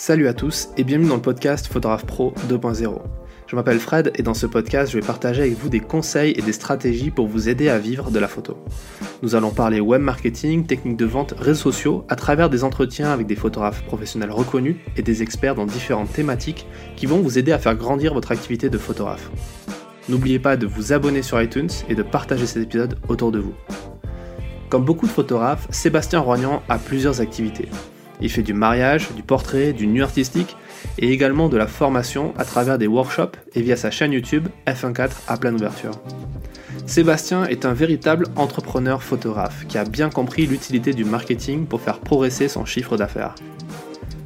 Salut à tous et bienvenue dans le podcast Photographe Pro 2.0. Je m'appelle Fred et dans ce podcast, je vais partager avec vous des conseils et des stratégies pour vous aider à vivre de la photo. Nous allons parler web marketing, techniques de vente, réseaux sociaux à travers des entretiens avec des photographes professionnels reconnus et des experts dans différentes thématiques qui vont vous aider à faire grandir votre activité de photographe. N'oubliez pas de vous abonner sur iTunes et de partager cet épisode autour de vous. Comme beaucoup de photographes, Sébastien Roignan a plusieurs activités. Il fait du mariage, du portrait, du nu artistique et également de la formation à travers des workshops et via sa chaîne YouTube F1.4 à pleine ouverture. Sébastien est un véritable entrepreneur photographe qui a bien compris l'utilité du marketing pour faire progresser son chiffre d'affaires.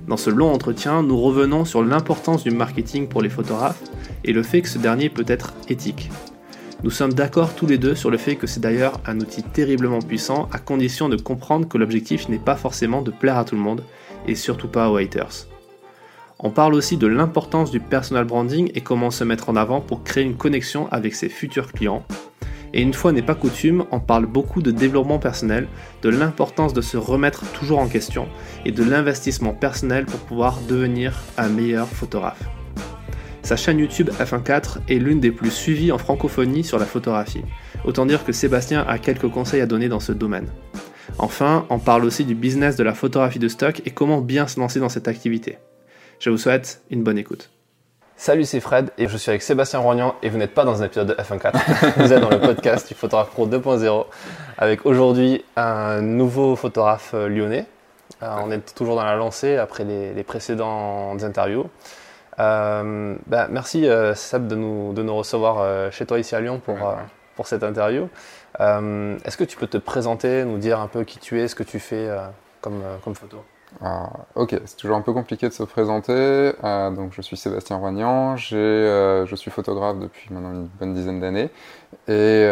Dans ce long entretien, nous revenons sur l'importance du marketing pour les photographes et le fait que ce dernier peut être éthique. Nous sommes d'accord tous les deux sur le fait que c'est d'ailleurs un outil terriblement puissant à condition de comprendre que l'objectif n'est pas forcément de plaire à tout le monde et surtout pas aux haters. On parle aussi de l'importance du personal branding et comment se mettre en avant pour créer une connexion avec ses futurs clients. Et une fois n'est pas coutume, on parle beaucoup de développement personnel, de l'importance de se remettre toujours en question et de l'investissement personnel pour pouvoir devenir un meilleur photographe. Sa chaîne YouTube F1.4 est l'une des plus suivies en francophonie sur la photographie. Autant dire que Sébastien a quelques conseils à donner dans ce domaine. Enfin, on parle aussi du business de la photographie de stock et comment bien se lancer dans cette activité. Je vous souhaite une bonne écoute. Salut, c'est Fred et je suis avec Sébastien Roignan et vous n'êtes pas dans un épisode de F1.4. Vous êtes dans le podcast du Photographe Pro 2.0 avec aujourd'hui un nouveau photographe lyonnais. On est toujours dans la lancée après les précédentes interviews. Merci Seb de nous recevoir chez toi ici à Lyon pour cette interview. Est-ce que tu peux te présenter, nous dire un peu qui tu es, ce que tu fais comme photo ? Ok, c'est toujours un peu compliqué de se présenter. Donc je suis Sébastien Roignan, je suis photographe depuis maintenant une bonne dizaine d'années. Et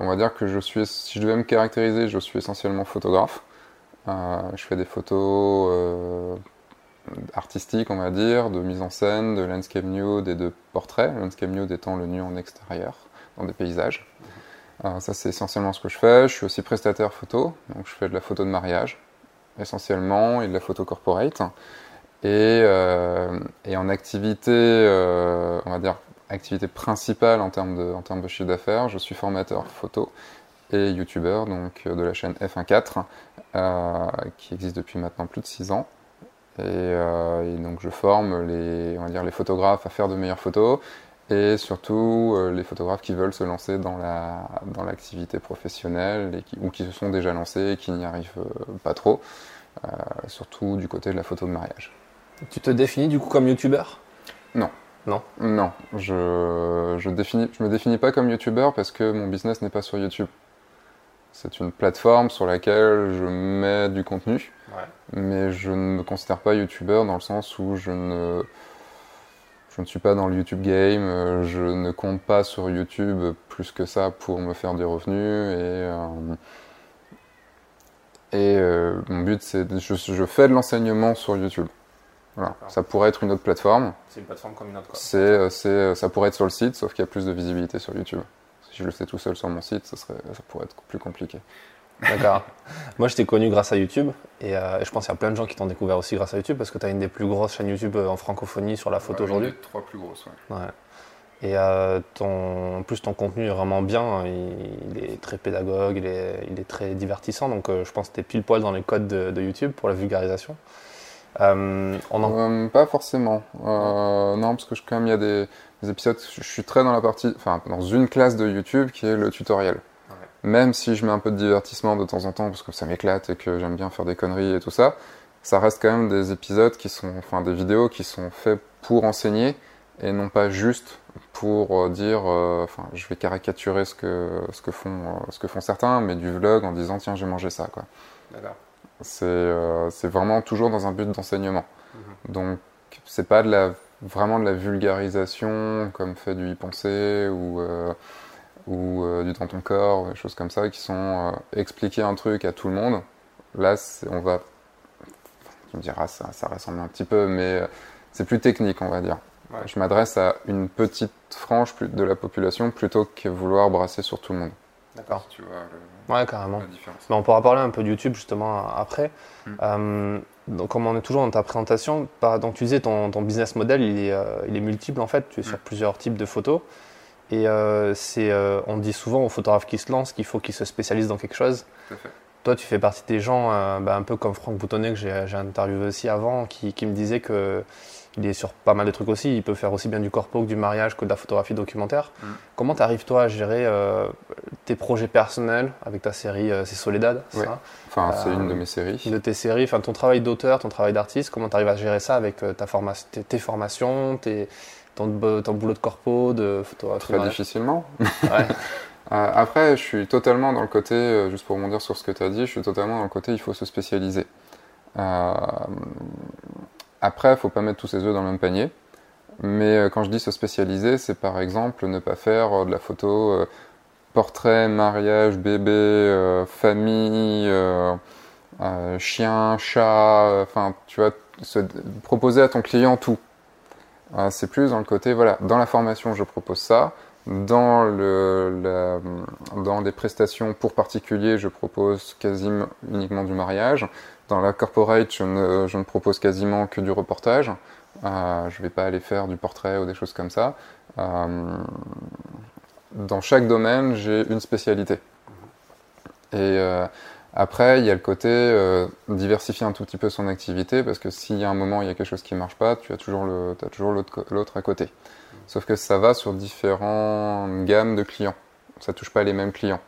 on va dire que si je devais me caractériser, je suis essentiellement photographe. Je fais des photos... artistique, on va dire, de mise en scène, de landscape nude et de portrait. Landscape nude étant le nu en extérieur, dans des paysages. Ça, c'est essentiellement ce que je fais. Je suis aussi prestataire photo, donc je fais de la photo de mariage, essentiellement, et de la photo corporate. Et en activité, on va dire, activité principale en termes de chiffre d'affaires, je suis formateur photo et youtubeur, donc de la chaîne F1.4, qui existe depuis maintenant plus de 6 ans. Et donc je forme les photographes à faire de meilleures photos et surtout les photographes qui veulent se lancer dans l'activité professionnelle ou qui se sont déjà lancés et qui n'y arrivent pas trop, surtout du côté de la photo de mariage. Tu te définis du coup comme youtubeur ? Non, je me définis pas comme youtubeur parce que mon business n'est pas sur YouTube. C'est une plateforme sur laquelle je mets du contenu, mais je ne me considère pas youtubeur dans le sens où je ne suis pas dans le YouTube game, je ne compte pas sur YouTube plus que ça pour me faire des revenus et mon but c'est je fais de l'enseignement sur YouTube. Voilà. Ça pourrait être une autre plateforme. C'est une plateforme comme une autre, quoi. Ça pourrait être sur le site, sauf qu'il y a plus de visibilité sur YouTube. Si je le fais tout seul sur mon site, ça pourrait être plus compliqué. D'accord. Moi, je t'ai connu grâce à YouTube et je pense qu'il y a plein de gens qui t'ont découvert aussi grâce à YouTube parce que tu as une des plus grosses chaînes YouTube en francophonie sur la photo aujourd'hui. Une des 3 plus grosses, oui. Ouais. Et ton contenu est vraiment bien. Il est très pédagogue, il est très divertissant. Donc, je pense que tu es pile poil dans les codes de YouTube pour la vulgarisation. Pas forcément. Non, parce que quand même, il y a des épisodes, je suis très dans la partie, dans une classe de YouTube qui est le tutoriel. Ouais. Même si je mets un peu de divertissement de temps en temps parce que ça m'éclate et que j'aime bien faire des conneries et tout ça, ça reste quand même des épisodes qui sont, des vidéos qui sont faites pour enseigner et non pas juste pour dire, je vais caricaturer ce que font certains, mais du vlog en disant tiens j'ai mangé ça quoi. D'accord. C'est vraiment toujours dans un but d'enseignement. Mm-hmm. Donc, c'est pas vraiment de la vulgarisation comme fait du e-penser ou du dans ton corps, des choses comme ça qui sont expliquer un truc à tout le monde. Là, tu me diras, ça ressemble un petit peu, mais c'est plus technique, on va dire. Ouais. Je m'adresse à une petite frange de la population plutôt que vouloir brasser sur tout le monde. D'accord. Si tu vois, ouais, carrément. La différence. Ben, on pourra parler un peu de YouTube justement après. Donc, comme on est toujours dans ta présentation, donc tu disais ton business model, il est multiple en fait. Tu es sur plusieurs types de photos. Et on dit souvent aux photographes qui se lancent qu'il faut qu'ils se spécialisent dans quelque chose. Tout à fait. Toi, tu fais partie des gens, un peu comme Franck Boutonnet que j'ai interviewé aussi avant, qui me disait qu'il est sur pas mal de trucs aussi. Il peut faire aussi bien du corpo que du mariage que de la photographie documentaire. Mmh. Comment tu arrives, toi, à gérer tes projets personnels avec ta série c'est Soledad, c'est ça ? Enfin, c'est une de mes séries. Une de tes séries, enfin, ton travail d'auteur, ton travail d'artiste, comment tu arrives à gérer ça avec tes formations, ton boulot de corpo, de photographie ? Très difficilement. Ouais. Après, je suis totalement dans le côté, juste pour rebondir sur ce que tu as dit, je suis totalement dans le côté il faut se spécialiser. Après, il ne faut pas mettre tous ses œufs dans le même panier. Mais quand je dis se spécialiser, c'est par exemple ne pas faire de la photo portrait, mariage, bébé, famille, chien, chat, enfin, tu vois, proposer à ton client tout. C'est plus dans le côté, voilà, dans la formation, je propose ça. Dans les prestations pour particuliers, je propose quasiment uniquement du mariage. Dans la corporate, je ne propose quasiment que du reportage. Je ne vais pas aller faire du portrait ou des choses comme ça. Dans chaque domaine, j'ai une spécialité. Et après, il y a le côté diversifier un tout petit peu son activité, parce que s'il y a un moment il y a quelque chose qui ne marche pas, tu as toujours l'autre à côté. Sauf que ça va sur différentes gammes de clients. Ça ne touche pas les mêmes clients.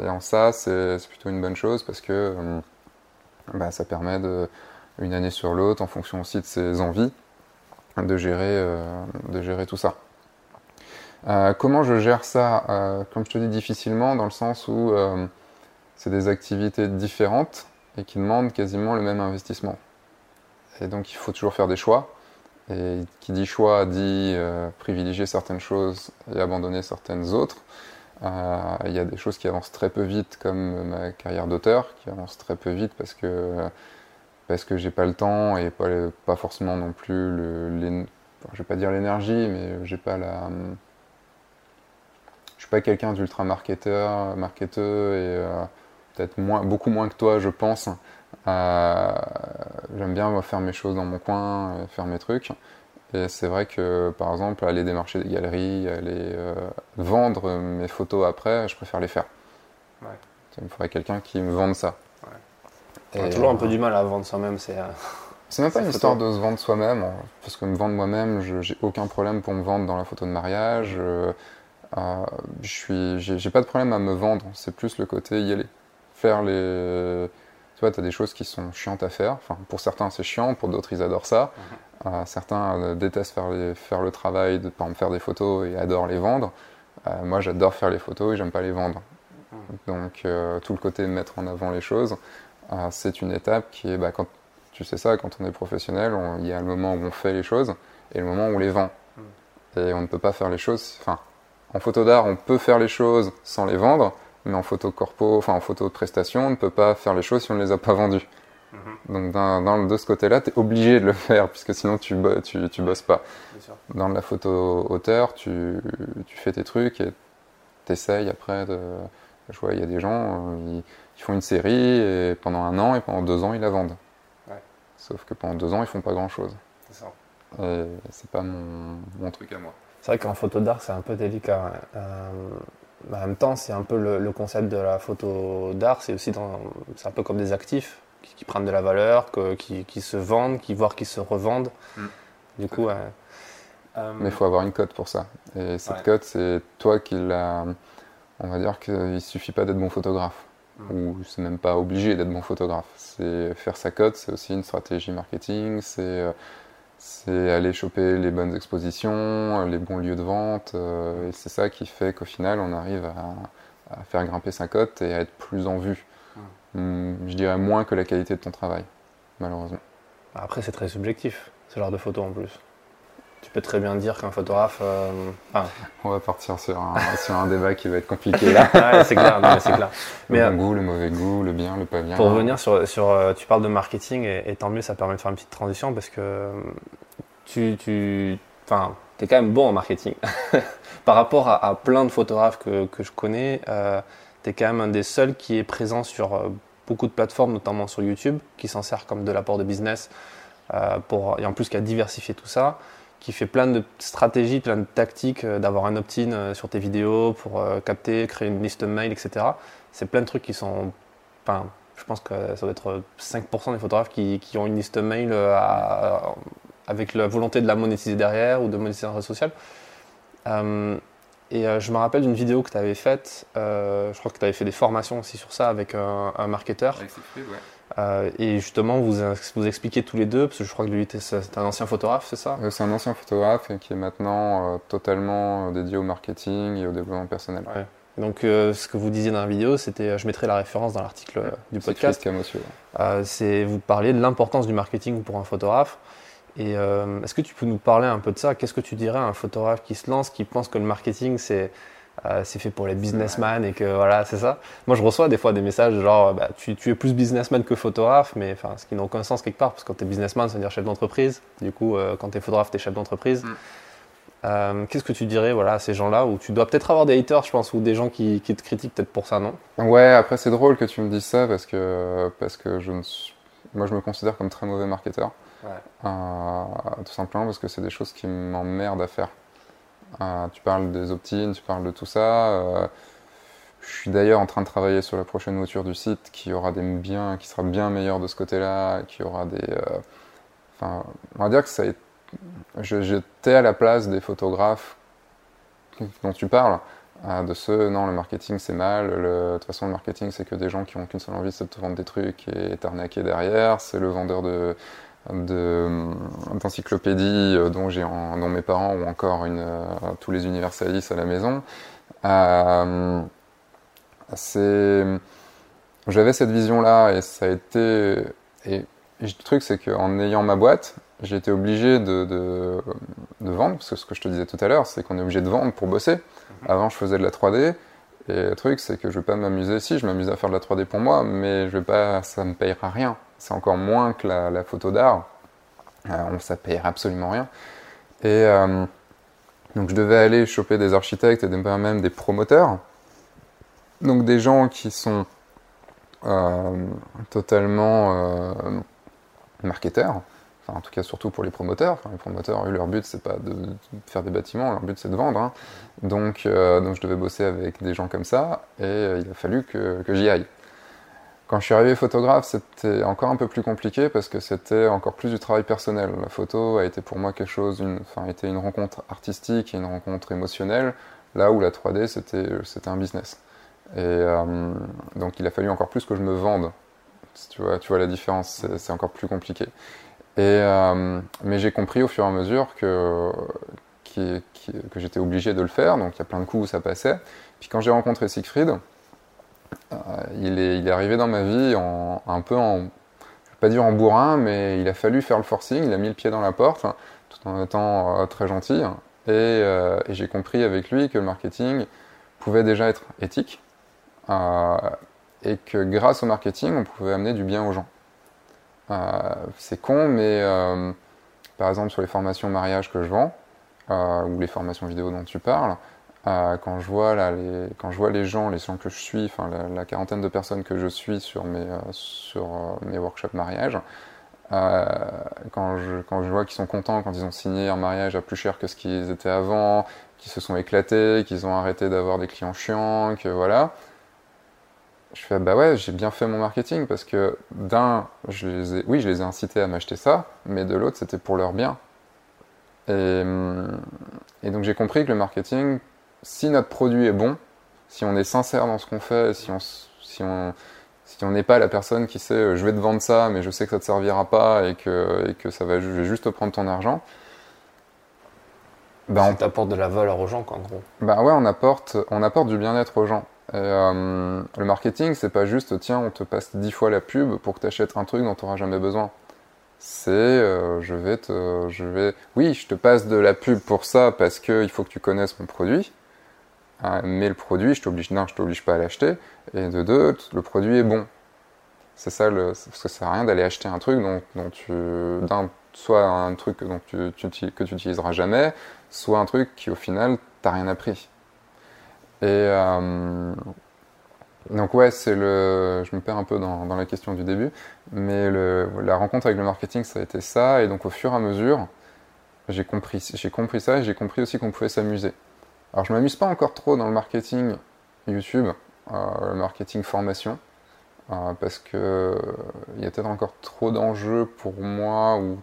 Et en ça, c'est plutôt une bonne chose parce que ça permet d'une année sur l'autre, en fonction aussi de ses envies, de gérer tout ça. Comment je gère ça ? Comme je te dis, difficilement, dans le sens où c'est des activités différentes et qui demandent quasiment le même investissement. Et donc, il faut toujours faire des choix. Et qui dit choix dit privilégier certaines choses et abandonner certaines autres. Il y a des choses qui avancent très peu vite, comme ma carrière d'auteur, qui avance très peu vite parce que j'ai pas le temps et pas forcément non plus je vais pas dire l'énergie, mais j'ai pas je suis pas quelqu'un d'ultra marketeur et peut-être beaucoup moins que toi, je pense. J'aime bien faire mes choses dans mon coin, faire mes trucs, et c'est vrai que par exemple aller démarcher des galeries, aller vendre mes photos après, je préfère les faire. Ouais. Il me faudrait quelqu'un qui me vende ça. Ouais. On a toujours un peu du mal à vendre soi-même. C'est même pas une histoire de se vendre soi-même, parce que me vendre moi-même, j'ai aucun problème pour me vendre dans la photo de mariage. J'ai pas de problème à me vendre, c'est plus le côté y aller, faire les... Tu vois, tu as des choses qui sont chiantes à faire. Enfin, pour certains, c'est chiant. Pour d'autres, ils adorent ça. Certains détestent faire le travail de par exemple, faire des photos et adorent les vendre. Moi, j'adore faire les photos et j'aime pas les vendre. Donc, tout le côté de mettre en avant les choses, c'est une étape qui est... quand tu sais ça, quand on est professionnel, il y a le moment où on fait les choses et le moment où on les vend. Et on ne peut pas faire les choses... Enfin, en photo d'art, on peut faire les choses sans les vendre. Mais en photo corpo, enfin en photo de prestation, on ne peut pas faire les choses si on ne les a pas vendues. Donc de ce côté-là, tu es obligé de le faire, puisque sinon tu bosses pas. Dans la photo auteur, tu fais tes trucs et tu essayes après de... Je vois, il y a des gens, ils font une série et pendant 1 an et pendant 2 ans, ils la vendent. Ouais. Sauf que pendant 2 ans, ils font pas grand-chose. C'est ça. Et c'est pas mon truc à moi. C'est vrai qu'en photo d'art, c'est un peu délicat. Ouais. En même temps, c'est un peu le concept de la photo d'art, c'est aussi c'est un peu comme des actifs qui prennent de la valeur, qui se vendent, qui se revendent. Du coup, mais il faut avoir une cote pour ça. Et cette cote, c'est toi qui l'a. On va dire qu'il suffit pas d'être bon photographe, ou c'est même pas obligé d'être bon photographe. C'est faire sa cote, c'est aussi une stratégie marketing. C'est aller choper les bonnes expositions, les bons lieux de vente, et c'est ça qui fait qu'au final, on arrive à faire grimper sa cote et à être plus en vue. Je dirais moins que la qualité de ton travail, malheureusement. Après, c'est très subjectif, ce genre de photo en plus. Tu peux très bien dire qu'un photographe... On va partir sur un débat qui va être compliqué là. Ouais, c'est clair, c'est clair. Le bon goût, le mauvais goût, le bien, le pas bien. Pour revenir sur tu parles de marketing et tant mieux, ça permet de faire une petite transition parce que t'es quand même bon en marketing. Par rapport à plein de photographes que je connais, t'es quand même un des seuls qui est présent sur beaucoup de plateformes, notamment sur YouTube, qui s'en servent comme de l'apport de business et en plus qui a diversifié tout ça, qui fait plein de stratégies, plein de tactiques, d'avoir un opt-in sur tes vidéos pour capter, créer une liste mail, etc. C'est plein de trucs qui sont... Enfin, je pense que ça doit être 5% des photographes qui ont une liste mail avec la volonté de la monétiser derrière ou de monétiser un réseau social. Je me rappelle d'une vidéo que tu avais faite, je crois que tu avais fait des formations aussi sur ça avec un marketeur. Avec Siegfried, ouais. Et justement, vous expliquez tous les deux, parce que je crois que lui, c'est un ancien photographe, c'est ça? C'est un ancien photographe et qui est maintenant totalement dédié au marketing et au développement personnel. Ouais. Donc, ce que vous disiez dans la vidéo, c'était, je mettrai la référence dans l'article du podcast. Vous parliez de l'importance du marketing pour un photographe. Et est-ce que tu peux nous parler un peu de ça? Qu'est-ce que tu dirais à un photographe qui se lance, qui pense que le marketing, c'est fait pour les businessmen et que voilà, c'est ça? Moi, je reçois des fois des messages genre bah, tu es plus businessman que photographe, mais enfin, ce qui n'a aucun sens quelque part, parce que quand tu es businessman, ça veut dire chef d'entreprise. Du coup, quand tu es photographe, tu es chef d'entreprise. Qu'est-ce que tu dirais voilà, à ces gens-là, où tu dois peut-être avoir des haters, je pense, ou des gens qui te critiquent peut-être pour ça, non? Ouais, après, c'est drôle que tu me dises ça, parce que moi, je me considère comme très mauvais marketeur. Ouais. Tout simplement parce que c'est des choses qui m'emmerdent à faire. Tu parles des opt-ins, tu parles de tout ça. Je suis d'ailleurs en train de travailler sur la prochaine mouture du site qui sera bien meilleure de ce côté-là, qui aura des... Enfin, on va dire que ça a été... J'étais à la place des photographes dont tu parles, de ceux, non, le marketing c'est mal, de toute façon le marketing c'est que des gens qui n'ont qu'une seule envie, c'est de te vendre des trucs et t'arnaquer derrière, c'est le vendeur d'encyclopédie dont mes parents ont encore tous les universalistes à la maison. J'avais cette vision-là et ça a été... Et le truc c'est qu'en ayant ma boîte, j'ai été obligé de vendre, parce que ce que je te disais tout à l'heure, c'est qu'on est obligé de vendre pour bosser. Avant, je faisais de la 3D, et le truc, c'est que je ne vais pas m'amuser. Si, je m'amuse à faire de la 3D pour moi, mais ça ne me payera rien. C'est encore moins que la photo d'art. Ça ne payera absolument rien. Et donc, je devais aller choper des architectes et même des promoteurs. Donc, des gens qui sont totalement marketeurs. En tout cas surtout pour les promoteurs. Enfin, les promoteurs, leur but c'est pas de faire des bâtiments, leur but c'est de vendre. Hein. Donc je devais bosser avec des gens comme ça et il a fallu que j'y aille. Quand je suis arrivé photographe, c'était encore un peu plus compliqué parce que c'était encore plus du travail personnel. La photo a été pour moi était une rencontre artistique et une rencontre émotionnelle, là où la 3D c'était un business. Et donc il a fallu encore plus que je me vende. Tu vois la différence, c'est encore plus compliqué. Mais j'ai compris au fur et à mesure que j'étais obligé de le faire, donc il y a plein de coups où ça passait. Puis quand j'ai rencontré Siegfried, il est arrivé dans ma vie un peu, je ne vais pas dire en bourrin, mais il a fallu faire le forcing, il a mis le pied dans la porte, tout en étant très gentil. Et j'ai compris avec lui que le marketing pouvait déjà être éthique, et que grâce au marketing, on pouvait amener du bien aux gens. C'est con, mais par exemple sur les formations mariage que je vends, ou les formations vidéo dont tu parles, quand je vois les gens que je suis, enfin la quarantaine de personnes que je suis sur mes workshops mariage, quand je vois qu'ils sont contents quand ils ont signé un mariage à plus cher que ce qu'ils étaient avant, qu'ils se sont éclatés, qu'ils ont arrêté d'avoir des clients chiants, que voilà... Je fais, bah ouais, j'ai bien fait mon marketing parce que je les ai incités à m'acheter ça, mais de l'autre, c'était pour leur bien. Et donc, j'ai compris que le marketing, si notre produit est bon, si on est sincère dans ce qu'on fait, si on n'est pas la personne qui sait, je vais te vendre ça, mais je sais que ça ne te servira pas et que ça va, je vais juste te prendre ton argent. Bah, ça t'apporte de la valeur aux gens, quoi, en gros. Bah ouais, on apporte du bien-être aux gens. Et le marketing, c'est pas juste tiens, on te passe 10 fois la pub pour que tu achètes un truc dont tu n'auras jamais besoin. C'est je te passe de la pub pour ça parce qu'il faut que tu connaisses mon produit, mais le produit, je t'oblige pas à l'acheter, et de deux, le produit est bon. C'est ça, parce que ça sert à rien d'aller acheter un truc soit un truc que tu utiliseras jamais, soit un truc qui au final, t'as rien appris. Et Donc ouais, c'est le... je me perds un peu dans la question du début, mais la rencontre avec le marketing, ça a été ça. Et donc au fur et à mesure, j'ai compris ça et j'ai compris aussi qu'on pouvait s'amuser. Alors je ne m'amuse pas encore trop dans le marketing YouTube, le marketing formation, parce que il y a peut-être encore trop d'enjeux pour moi, ou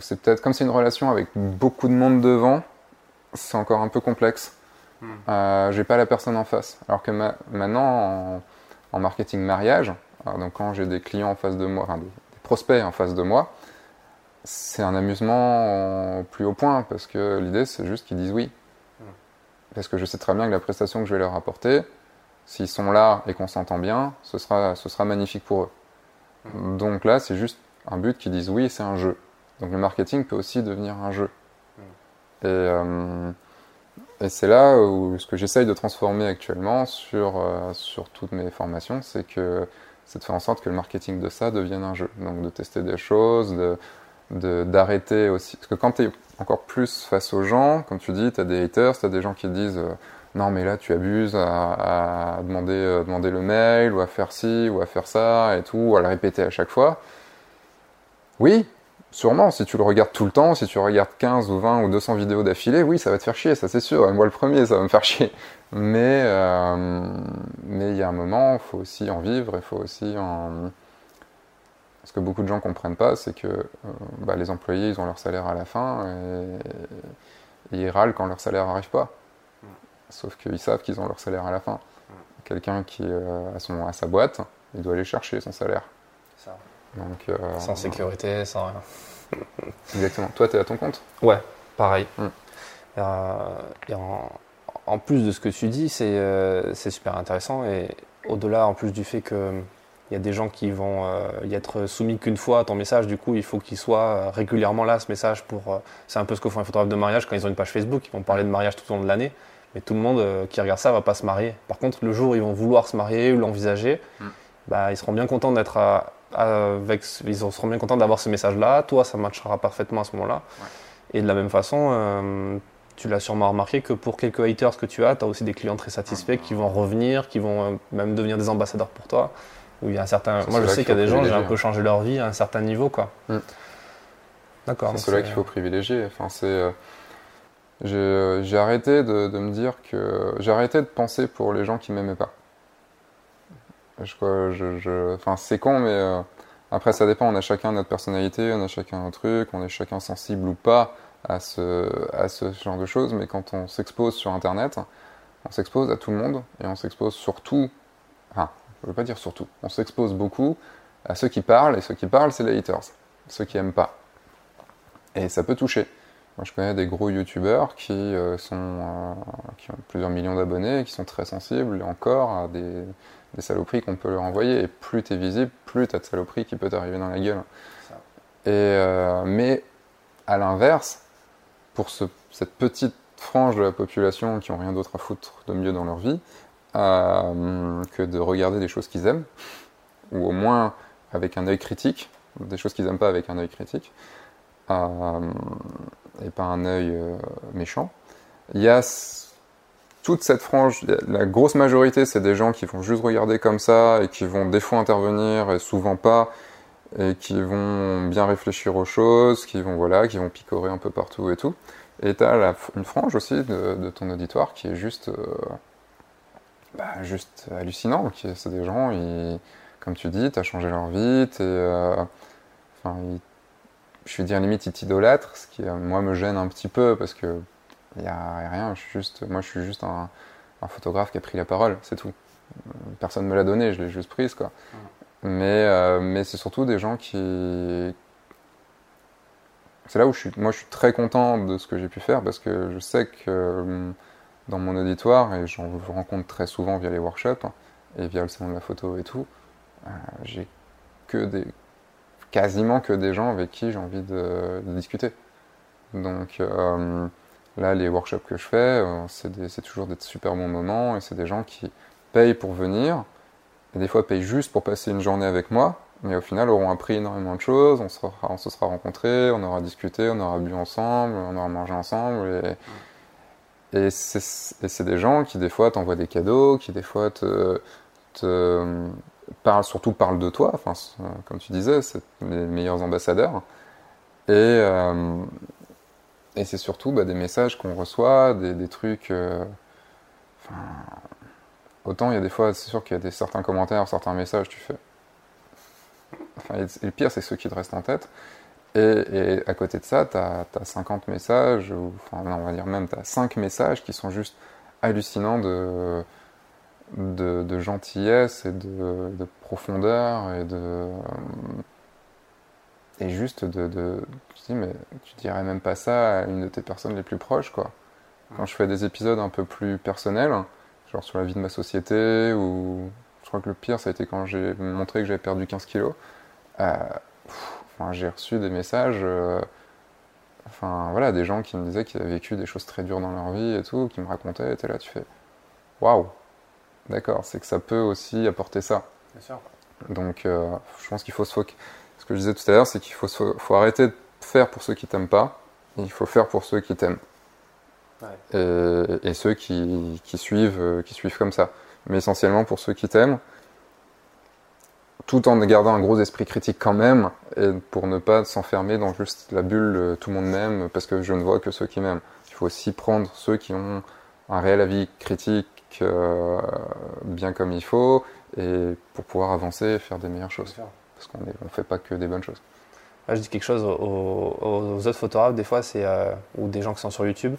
c'est peut-être comme c'est une relation avec beaucoup de monde devant, c'est encore un peu complexe. J'ai pas la personne en face. Alors que maintenant, en marketing mariage, donc quand j'ai des clients en face de moi, enfin des prospects en face de moi, c'est un amusement plus haut point, parce que l'idée c'est juste qu'ils disent oui. Parce que je sais très bien que la prestation que je vais leur apporter, s'ils sont là et qu'on s'entend bien, ce sera magnifique pour eux. Donc là, c'est juste un but qu'ils disent oui, et c'est un jeu. Donc le marketing peut aussi devenir un jeu. Et c'est là où ce que j'essaye de transformer actuellement sur toutes mes formations, c'est de faire en sorte que le marketing de ça devienne un jeu. Donc de tester des choses, d'arrêter aussi. Parce que quand tu es encore plus face aux gens, comme tu dis, tu as des haters, tu as des gens qui te disent « Non mais là tu abuses à demander le mail, ou à faire ci, ou à faire ça, et tout, ou à le répéter à chaque fois. » Oui, sûrement, si tu le regardes tout le temps, si tu regardes 15 ou 20 ou 200 vidéos d'affilée, oui, ça va te faire chier, ça c'est sûr, et moi le premier, ça va me faire chier. Mais il y a un moment, il faut aussi en vivre, il faut aussi en... Ce que beaucoup de gens ne comprennent pas, c'est que les employés, ils ont leur salaire à la fin, et ils râlent quand leur salaire n'arrive pas. Sauf qu'ils savent qu'ils ont leur salaire à la fin. Quelqu'un qui à sa boîte, il doit aller chercher son salaire. Ça. Donc, sans sécurité, sans rien. Exactement. Toi, tu es à ton compte? Ouais, pareil. Et en plus de ce que tu dis, c'est super intéressant. Et au-delà, en plus du fait qu'il y a des gens qui vont y être soumis qu'une fois à ton message, du coup, il faut qu'il soit régulièrement là, ce message. C'est un peu ce que font les photographes de mariage quand ils ont une page Facebook. Ils vont parler de mariage tout au long de l'année. Mais tout le monde qui regarde ça ne va pas se marier. Par contre, le jour où ils vont vouloir se marier ou l'envisager, ils seront bien contents d'être ils seront bien contents d'avoir ce message-là. Toi, ça matchera parfaitement à ce moment-là. Ouais. Et de la même façon, tu l'as sûrement remarqué que pour quelques haters que tu as aussi des clients très satisfaits qui vont revenir, qui vont même devenir des ambassadeurs pour toi. Où il y a un certain... Moi, je sais qu'il y a des gens qui ont un peu changé leur vie à un certain niveau, quoi. D'accord. C'est cela qu'il faut privilégier. Enfin, j'ai arrêté de me dire que... J'ai arrêté de penser pour les gens qui ne m'aimaient pas. Enfin, c'est con, mais après ça dépend, on a chacun notre personnalité, on a chacun un truc, on est chacun sensible ou pas à ce genre de choses, mais quand on s'expose sur internet, on s'expose à tout le monde, et on s'expose surtout, enfin, je ne veux pas dire surtout, on s'expose beaucoup à ceux qui parlent, et ceux qui parlent c'est les haters, ceux qui n'aiment pas, et ça peut toucher. Moi je connais des gros youtubeurs qui ont plusieurs millions d'abonnés, qui sont très sensibles encore à des saloperies qu'on peut leur envoyer, et plus t'es visible, plus t'as de saloperies qui peut t'arriver dans la gueule. Mais à l'inverse, pour cette petite frange de la population qui n'ont rien d'autre à foutre de mieux dans leur vie que de regarder des choses qu'ils aiment, ou au moins avec un œil critique, des choses qu'ils n'aiment pas avec un œil critique, et pas un œil méchant, il y a... Toute cette frange, la grosse majorité, c'est des gens qui vont juste regarder comme ça et qui vont des fois intervenir et souvent pas, et qui vont bien réfléchir aux choses, qui vont picorer un peu partout et tout. Et tu as une frange aussi de ton auditoire qui est juste hallucinant. C'est des gens, comme tu dis, t'as changé leur vie, je vais dire limite ils t'idolâtrent, ce qui moi me gêne un petit peu parce que il n'y a rien, je suis juste un photographe qui a pris la parole, c'est tout. Personne ne me l'a donnée, je l'ai juste prise, quoi. Mais c'est surtout des gens qui... C'est là où je suis très content de ce que j'ai pu faire, parce que je sais que dans mon auditoire, et j'en rencontre très souvent via les workshops, et via le salon de la photo et tout, j'ai quasiment que des gens avec qui j'ai envie de discuter. Donc... Là, les workshops que je fais, c'est toujours des super bons moments, et c'est des gens qui payent pour venir, et des fois payent juste pour passer une journée avec moi, mais au final auront appris énormément de choses, on se sera rencontrés, on aura discuté, on aura bu ensemble, on aura mangé ensemble, Et c'est des gens qui des fois t'envoient des cadeaux, qui des fois te parlent, surtout parlent de toi, enfin, comme tu disais, c'est les meilleurs ambassadeurs. Et c'est surtout des messages qu'on reçoit, des trucs... autant il y a des fois, c'est sûr qu'il y a certains commentaires, certains messages, tu fais... et le pire, c'est ceux qui te restent en tête. Et à côté de ça, t'as 50 messages, ou enfin, on va dire même t'as 5 messages qui sont juste hallucinants de gentillesse et de profondeur et juste tu dis, mais tu dirais même pas ça à une de tes personnes les plus proches, quoi. Quand je fais des épisodes un peu plus personnels, genre sur la vie de ma société, ou je crois que le pire, ça a été quand j'ai montré que j'avais perdu 15 kilos. Enfin, j'ai reçu des messages, des gens qui me disaient qu'ils avaient vécu des choses très dures dans leur vie et tout, qui me racontaient, et t'es là, tu fais waouh, d'accord, c'est que ça peut aussi apporter ça. Bien sûr. Donc, je pense qu'il faut se focaliser. Ce que je disais tout à l'heure, c'est qu'il faut arrêter de faire pour ceux qui t'aiment pas, et il faut faire pour ceux qui t'aiment. Ouais. Et ceux qui suivent comme ça. Mais essentiellement pour ceux qui t'aiment, tout en gardant un gros esprit critique quand même, et pour ne pas s'enfermer dans juste la bulle « tout le monde m'aime » parce que je ne vois que ceux qui m'aiment. Il faut aussi prendre ceux qui ont un réel avis critique bien comme il faut, et pour pouvoir avancer et faire des meilleures choses. Parce qu'on ne fait pas que des bonnes choses. Là, je dis quelque chose aux autres photographes, des fois, ou des gens qui sont sur YouTube,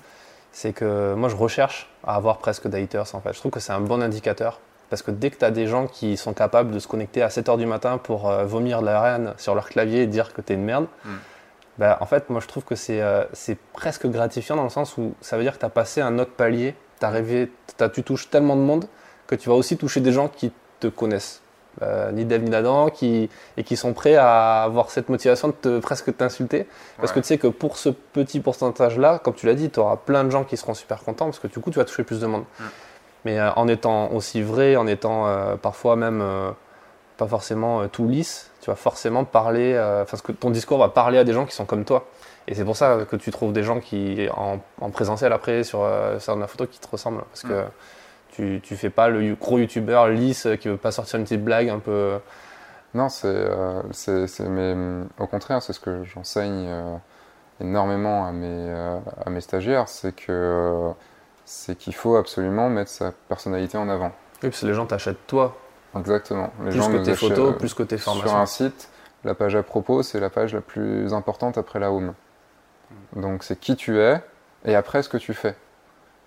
c'est que moi, je recherche à avoir presque des haters, en fait. Je trouve que c'est un bon indicateur. Parce que dès que tu as des gens qui sont capables de se connecter à 7h du matin pour vomir de la reine sur leur clavier et dire que t'es une merde, en fait, moi, je trouve que c'est presque gratifiant dans le sens où ça veut dire que t'as passé un autre palier, tu touches tellement de monde que tu vas aussi toucher des gens qui te connaissent, ni d'Ève ni d'Adam, et qui sont prêts à avoir cette motivation de presque t'insulter. Parce que tu sais que pour ce petit pourcentage-là, comme tu l'as dit, tu auras plein de gens qui seront super contents parce que du coup, tu vas toucher plus de monde. Mais en étant aussi vrai, en étant parfois même pas forcément tout lisse, tu vas forcément parler, que ton discours va parler à des gens qui sont comme toi. Et c'est pour ça que tu trouves des gens qui, en présentiel après, sur la photo, qui te ressemblent. Parce que tu fais pas le gros youtubeur lisse qui veut pas sortir une petite blague un peu... Non, mais au contraire, c'est ce que j'enseigne énormément à mes stagiaires, c'est qu'il faut absolument mettre sa personnalité en avant. Oui, parce que les gens t'achètent toi. Exactement. Plus que tes photos, plus que tes formations. Sur un site, la page à propos, c'est la page la plus importante après la home. Donc c'est qui tu es et après ce que tu fais.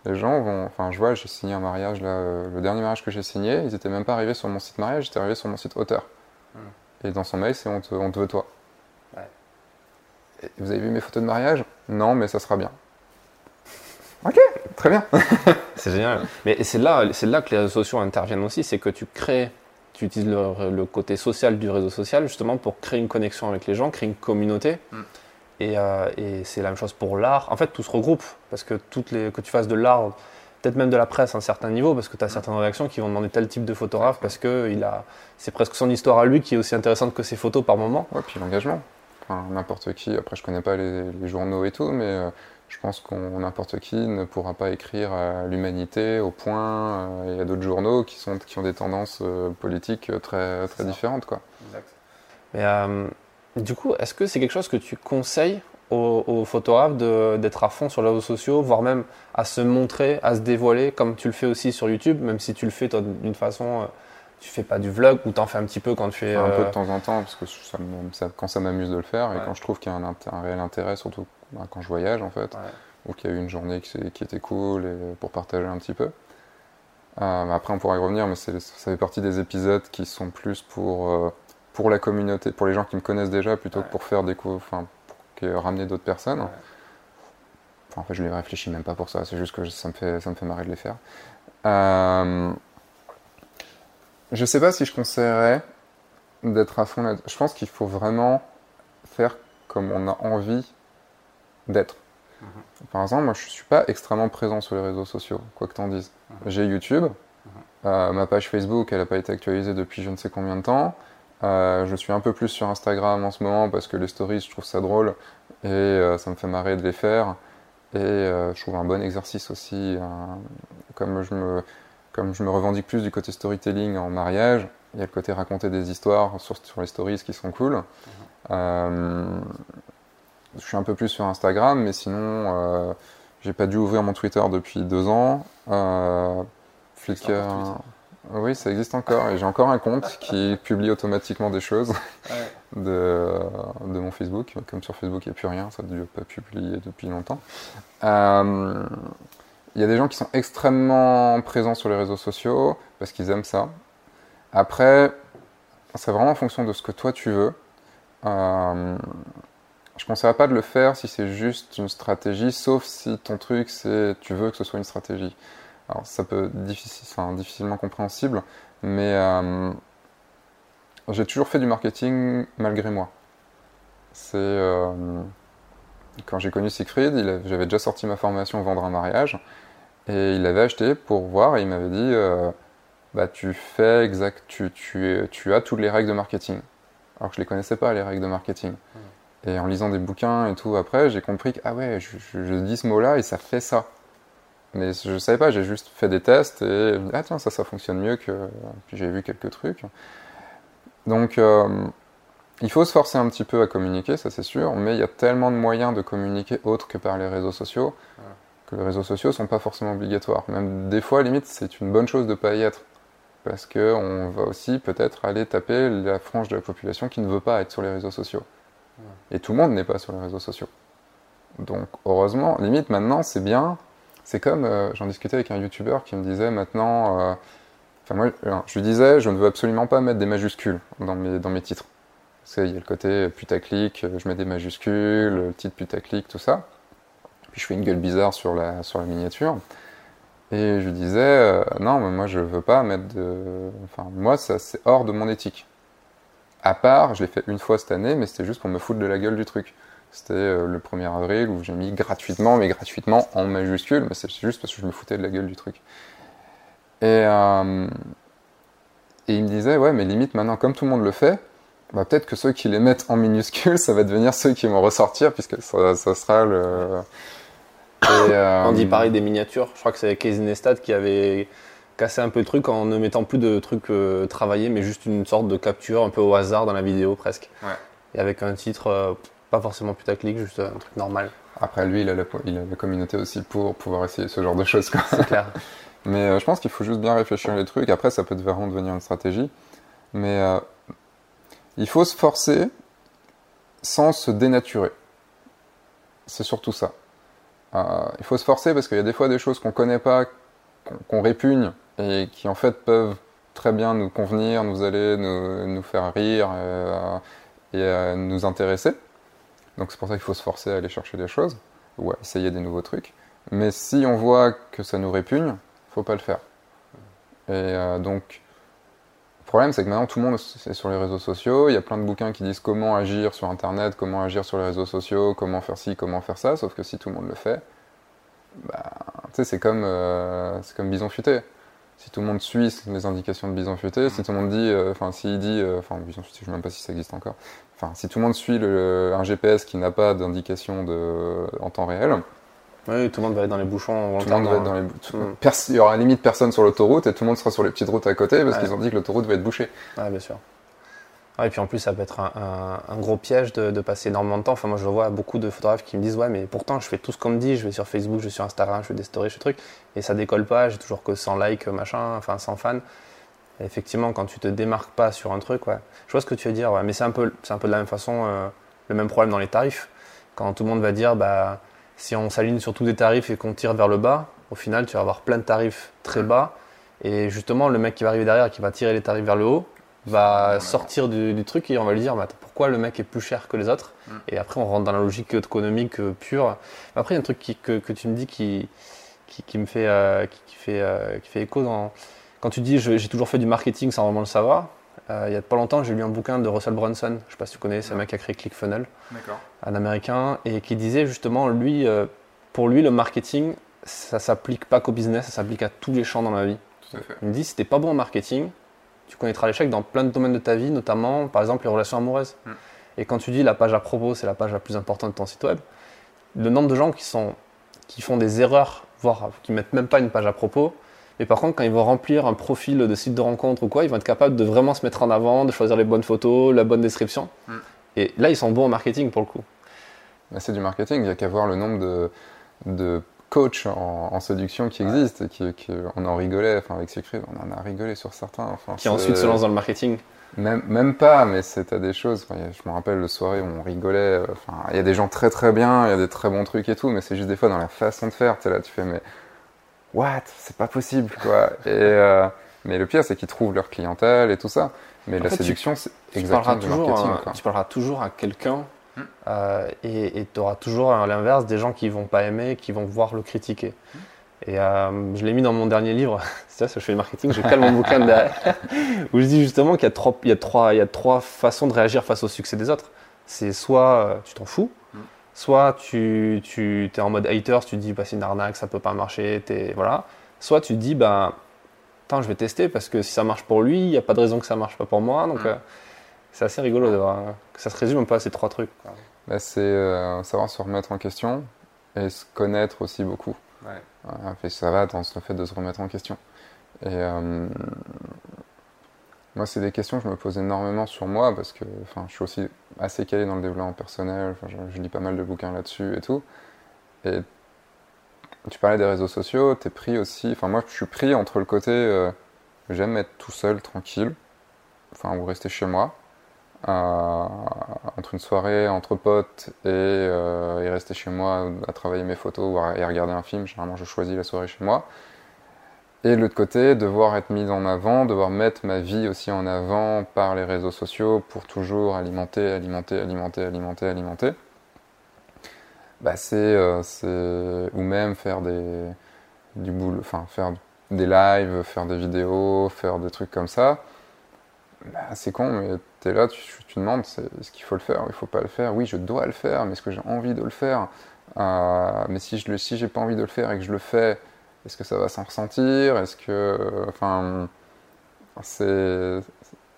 Les gens vont... Enfin, je vois, j'ai signé un mariage, là, le dernier mariage que j'ai signé, ils n'étaient même pas arrivés sur mon site mariage, ils étaient arrivés sur mon site auteur. Et dans son mail, c'est on te veut toi. Ouais. Et vous avez vu mes photos de mariage ? Non, mais ça sera bien. Ok, très bien. C'est génial. Mais c'est là que les réseaux sociaux interviennent aussi, c'est que tu utilises le côté social du réseau social justement pour créer une connexion avec les gens, créer une communauté. Et c'est la même chose pour l'art. En fait, tout se regroupe parce que que tu fasses de l'art, peut-être même de la presse à un certain niveau, parce que tu as certaines réactions qui vont demander tel type de photographe parce que c'est presque son histoire à lui qui est aussi intéressante que ses photos par moment. Ouais, puis l'engagement. Enfin, n'importe qui. Après, je connais pas les journaux et tout, mais... je pense qu'on n'importe qui ne pourra pas écrire à l'Humanité, au Point et à d'autres journaux qui ont des tendances politiques très, très différentes, quoi. Exact. Mais du coup, est-ce que c'est quelque chose que tu conseilles aux photographes d'être à fond sur les réseaux sociaux, voire même à se montrer, à se dévoiler, comme tu le fais aussi sur YouTube, même si tu le fais toi, d'une façon... Tu fais pas du vlog ou t'en fais un petit peu quand tu es... Un peu de temps en temps, parce que quand ça m'amuse de le faire, et quand je trouve qu'il y a un réel intérêt, surtout quand je voyage en fait, ou qu'il y a eu une journée qui était cool, et pour partager un petit peu. Après on pourra y revenir, mais ça fait partie des épisodes qui sont plus pour la communauté, pour les gens qui me connaissent déjà, plutôt que pour faire des coups, pour ramener d'autres personnes. Ouais. Enfin, en fait je ne réfléchis même pas pour ça, c'est juste que ça me fait marrer de les faire. Je sais pas si je conseillerais d'être à fond là-dedans. Je pense qu'il faut vraiment faire comme on a envie d'être. Par exemple, moi, je suis pas extrêmement présent sur les réseaux sociaux, quoi que t'en dises. J'ai YouTube, ma page Facebook, elle a pas été actualisée depuis je ne sais combien de temps. Je suis un peu plus sur Instagram en ce moment parce que les stories, je trouve ça drôle et ça me fait marrer de les faire. Et je trouve un bon exercice aussi, comme je me revendique plus du côté storytelling en mariage, il y a le côté raconter des histoires sur les stories qui sont cool. Je suis un peu plus sur Instagram, mais sinon, j'ai pas dû ouvrir mon Twitter depuis 2 ans. Flickr, oui, ça existe encore. Et j'ai encore un compte qui publie automatiquement des choses de mon Facebook. Comme sur Facebook, il n'y a plus rien, ça ne doit pas publier depuis longtemps. Il y a des gens qui sont extrêmement présents sur les réseaux sociaux parce qu'ils aiment ça. Après, c'est vraiment en fonction de ce que toi tu veux. Je ne conseillerais pas de le faire si c'est juste une stratégie, sauf si ton truc, c'est tu veux que ce soit une stratégie. Alors ça peut être difficilement compréhensible, mais j'ai toujours fait du marketing malgré moi. C'est quand j'ai connu Siegfried, j'avais déjà sorti ma formation Vendre un mariage, et il l'avait acheté pour voir, et il m'avait dit tu as toutes les règles de marketing. Alors que je ne les connaissais pas, les règles de marketing. Et en lisant des bouquins et tout, après, j'ai compris que je dis ce mot-là et ça fait ça. Mais je ne savais pas, j'ai juste fait des tests et tiens, ça fonctionne mieux que... Puis j'ai vu quelques trucs. Donc, il faut se forcer un petit peu à communiquer, ça c'est sûr, mais il y a tellement de moyens de communiquer autres que par les réseaux sociaux que les réseaux sociaux ne sont pas forcément obligatoires. Même des fois, à la limite, c'est une bonne chose de ne pas y être. Parce qu'on va aussi peut-être aller taper la frange de la population qui ne veut pas être sur les réseaux sociaux. Et tout le monde n'est pas sur les réseaux sociaux. Donc, heureusement, limite, maintenant, c'est bien. C'est comme, j'en discutais avec un youtubeur qui me disait maintenant... je lui disais, je ne veux absolument pas mettre des majuscules dans mes titres. Parce qu'il y a le côté putaclic, je mets des majuscules, titre putaclic, tout ça. Puis je fais une gueule bizarre sur la miniature. Et je lui disais, non, mais moi, je ne veux pas mettre de... Enfin, moi, ça, c'est hors de mon éthique. À part, je l'ai fait une fois cette année, mais c'était juste pour me foutre de la gueule du truc. C'était le 1er avril où j'ai mis gratuitement, mais gratuitement en majuscule, mais c'est juste parce que je me foutais de la gueule du truc. Et il me disait, ouais, mais limite maintenant, comme tout le monde le fait, bah, peut-être que ceux qui les mettent en minuscule, ça va devenir ceux qui vont ressortir, puisque ça sera le... On dit pareil des miniatures, je crois que c'est Kazinestad qui avait... casser un peu le truc en ne mettant plus de trucs travaillés, mais juste une sorte de capture un peu au hasard dans la vidéo presque. Ouais. Et avec un titre pas forcément putaclic, juste un truc normal. Après, lui, il a la communauté aussi pour pouvoir essayer ce genre de choses. Quoi. C'est clair. Mais je pense qu'il faut juste bien réfléchir les trucs. Après, ça peut vraiment devenir une stratégie. Mais il faut se forcer sans se dénaturer. C'est surtout ça. Il faut se forcer parce qu'il y a des fois des choses qu'on ne connaît pas, qu'on répugne et qui en fait peuvent très bien nous convenir, nous aller, nous faire rire et nous intéresser. Donc c'est pour ça qu'il faut se forcer à aller chercher des choses ou à essayer des nouveaux trucs. Mais si on voit que ça nous répugne, il ne faut pas le faire. Et donc le problème c'est que maintenant tout le monde est sur les réseaux sociaux, il y a plein de bouquins qui disent comment agir sur internet, comment agir sur les réseaux sociaux, comment faire ci, comment faire ça, sauf que si tout le monde le fait, bah, c'est comme Bison Futé. Si tout le monde suit les indications de Bison Futé, si tout le monde dit, Bison Futé, je ne sais même pas si ça existe encore. Enfin, si tout le monde suit un GPS qui n'a pas d'indication en temps réel, oui, tout le monde va être dans les bouchons. Il y aura à la limite personne sur l'autoroute et tout le monde sera sur les petites routes à côté parce qu'ils ont dit que l'autoroute va être bouchée. Ouais, bien sûr. Ah, et puis en plus, ça peut être un gros piège de passer énormément de temps. Enfin, moi, je vois beaucoup de photographes qui me disent « Ouais, mais pourtant, je fais tout ce qu'on me dit. Je vais sur Facebook, je vais sur Instagram, je fais des stories, je fais des trucs. Et ça décolle pas. J'ai toujours que 100 likes, machin, enfin 100 fans. » Effectivement, quand tu te démarques pas sur un truc, ouais. Je vois ce que tu veux dire. Ouais. Mais c'est un peu de la même façon, le même problème dans les tarifs. Quand tout le monde va dire bah, « Si on s'aligne sur tous des tarifs et qu'on tire vers le bas, au final, tu vas avoir plein de tarifs très bas. » Et justement, le mec qui va arriver derrière, qui va tirer les tarifs vers le haut, va sortir du truc et on va lui dire pourquoi le mec est plus cher que les autres et après on rentre dans la logique économique pure. Après il y a un truc que tu me dis qui me fait qui fait écho quand tu dis j'ai toujours fait du marketing sans vraiment le savoir. Il y a pas longtemps j'ai lu un bouquin de Russell Brunson, je sais pas si tu connais, c'est un mec qui a créé ClickFunnels, un américain, et qui disait justement lui pour lui le marketing ça s'applique pas qu'au business, ça s'applique à tous les champs dans la vie. Tout à fait. Il me dit si t'es pas bon en marketing tu connaîtras l'échec dans plein de domaines de ta vie, notamment, par exemple, les relations amoureuses. Et quand tu dis la page à propos, c'est la page la plus importante de ton site web, le nombre de gens qui sont, qui font des erreurs, voire qui ne mettent même pas une page à propos. Mais par contre, quand ils vont remplir un profil de site de rencontre ou quoi, ils vont être capables de vraiment se mettre en avant, de choisir les bonnes photos, la bonne description. Mm. Et là, ils sont bons en marketing pour le coup. C'est du marketing, il n'y a qu'à voir le nombre de coachs en séduction qui existent. Et on en rigolait, enfin, avec Siegfried, on en a rigolé sur certains. Enfin, qui ensuite se lancent dans le marketing. Même pas, mais c'est à des choses. Enfin, je me rappelle, le soirée, on rigolait. Enfin, il y a des gens très très bien, il y a des très bons trucs et tout, mais c'est juste des fois dans la façon de faire. Tu es là, tu fais, mais what? C'est pas possible, quoi. Mais le pire, c'est qu'ils trouvent leur clientèle et tout ça. Mais en fait, séduction, c'est exactement du marketing. Tu parleras toujours à quelqu'un et tu auras toujours à l'inverse des gens qui vont pas aimer, qui vont voir le critiquer. Et je l'ai mis dans mon dernier livre, c'est ça, je fais le marketing, je cale mon bouquin derrière, où je dis justement qu'il y a trois façons de réagir face au succès des autres. C'est soit tu t'en fous, soit tu es en mode hater, tu te dis bah, c'est une arnaque, ça peut pas marcher, voilà. Soit tu te dis bah, je vais tester parce que si ça marche pour lui, il n'y a pas de raison que ça marche pas pour moi. Donc c'est assez rigolo de voir que ça se résume un peu à ces trois trucs. Bah, c'est savoir se remettre en question et se connaître aussi beaucoup. Ouais. Ouais, ça va dans le fait de se remettre en question. Et moi, c'est des questions que je me pose énormément sur moi parce que je suis aussi assez calé dans le développement personnel, je lis pas mal de bouquins là-dessus et tout. Et tu parlais des réseaux sociaux, t'es pris aussi. Enfin, moi, je suis pris entre le côté j'aime être tout seul, tranquille, ou rester chez moi, entre une soirée, entre potes et rester chez moi à travailler mes photos et à regarder un film. Généralement, je choisis la soirée chez moi. Et de l'autre côté, devoir être mis en avant, devoir mettre ma vie aussi en avant par les réseaux sociaux pour toujours alimenter. Bah ou même faire faire des lives, faire des vidéos, faire des trucs comme ça. Bah, c'est con, mais t'es là, tu te demandes est-ce qu'il faut le faire ou il faut pas le faire. Oui, je dois le faire, mais est-ce que j'ai envie de le faire? Mais si j'ai pas envie de le faire et que je le fais, est-ce que ça va s'en ressentir? Est-ce que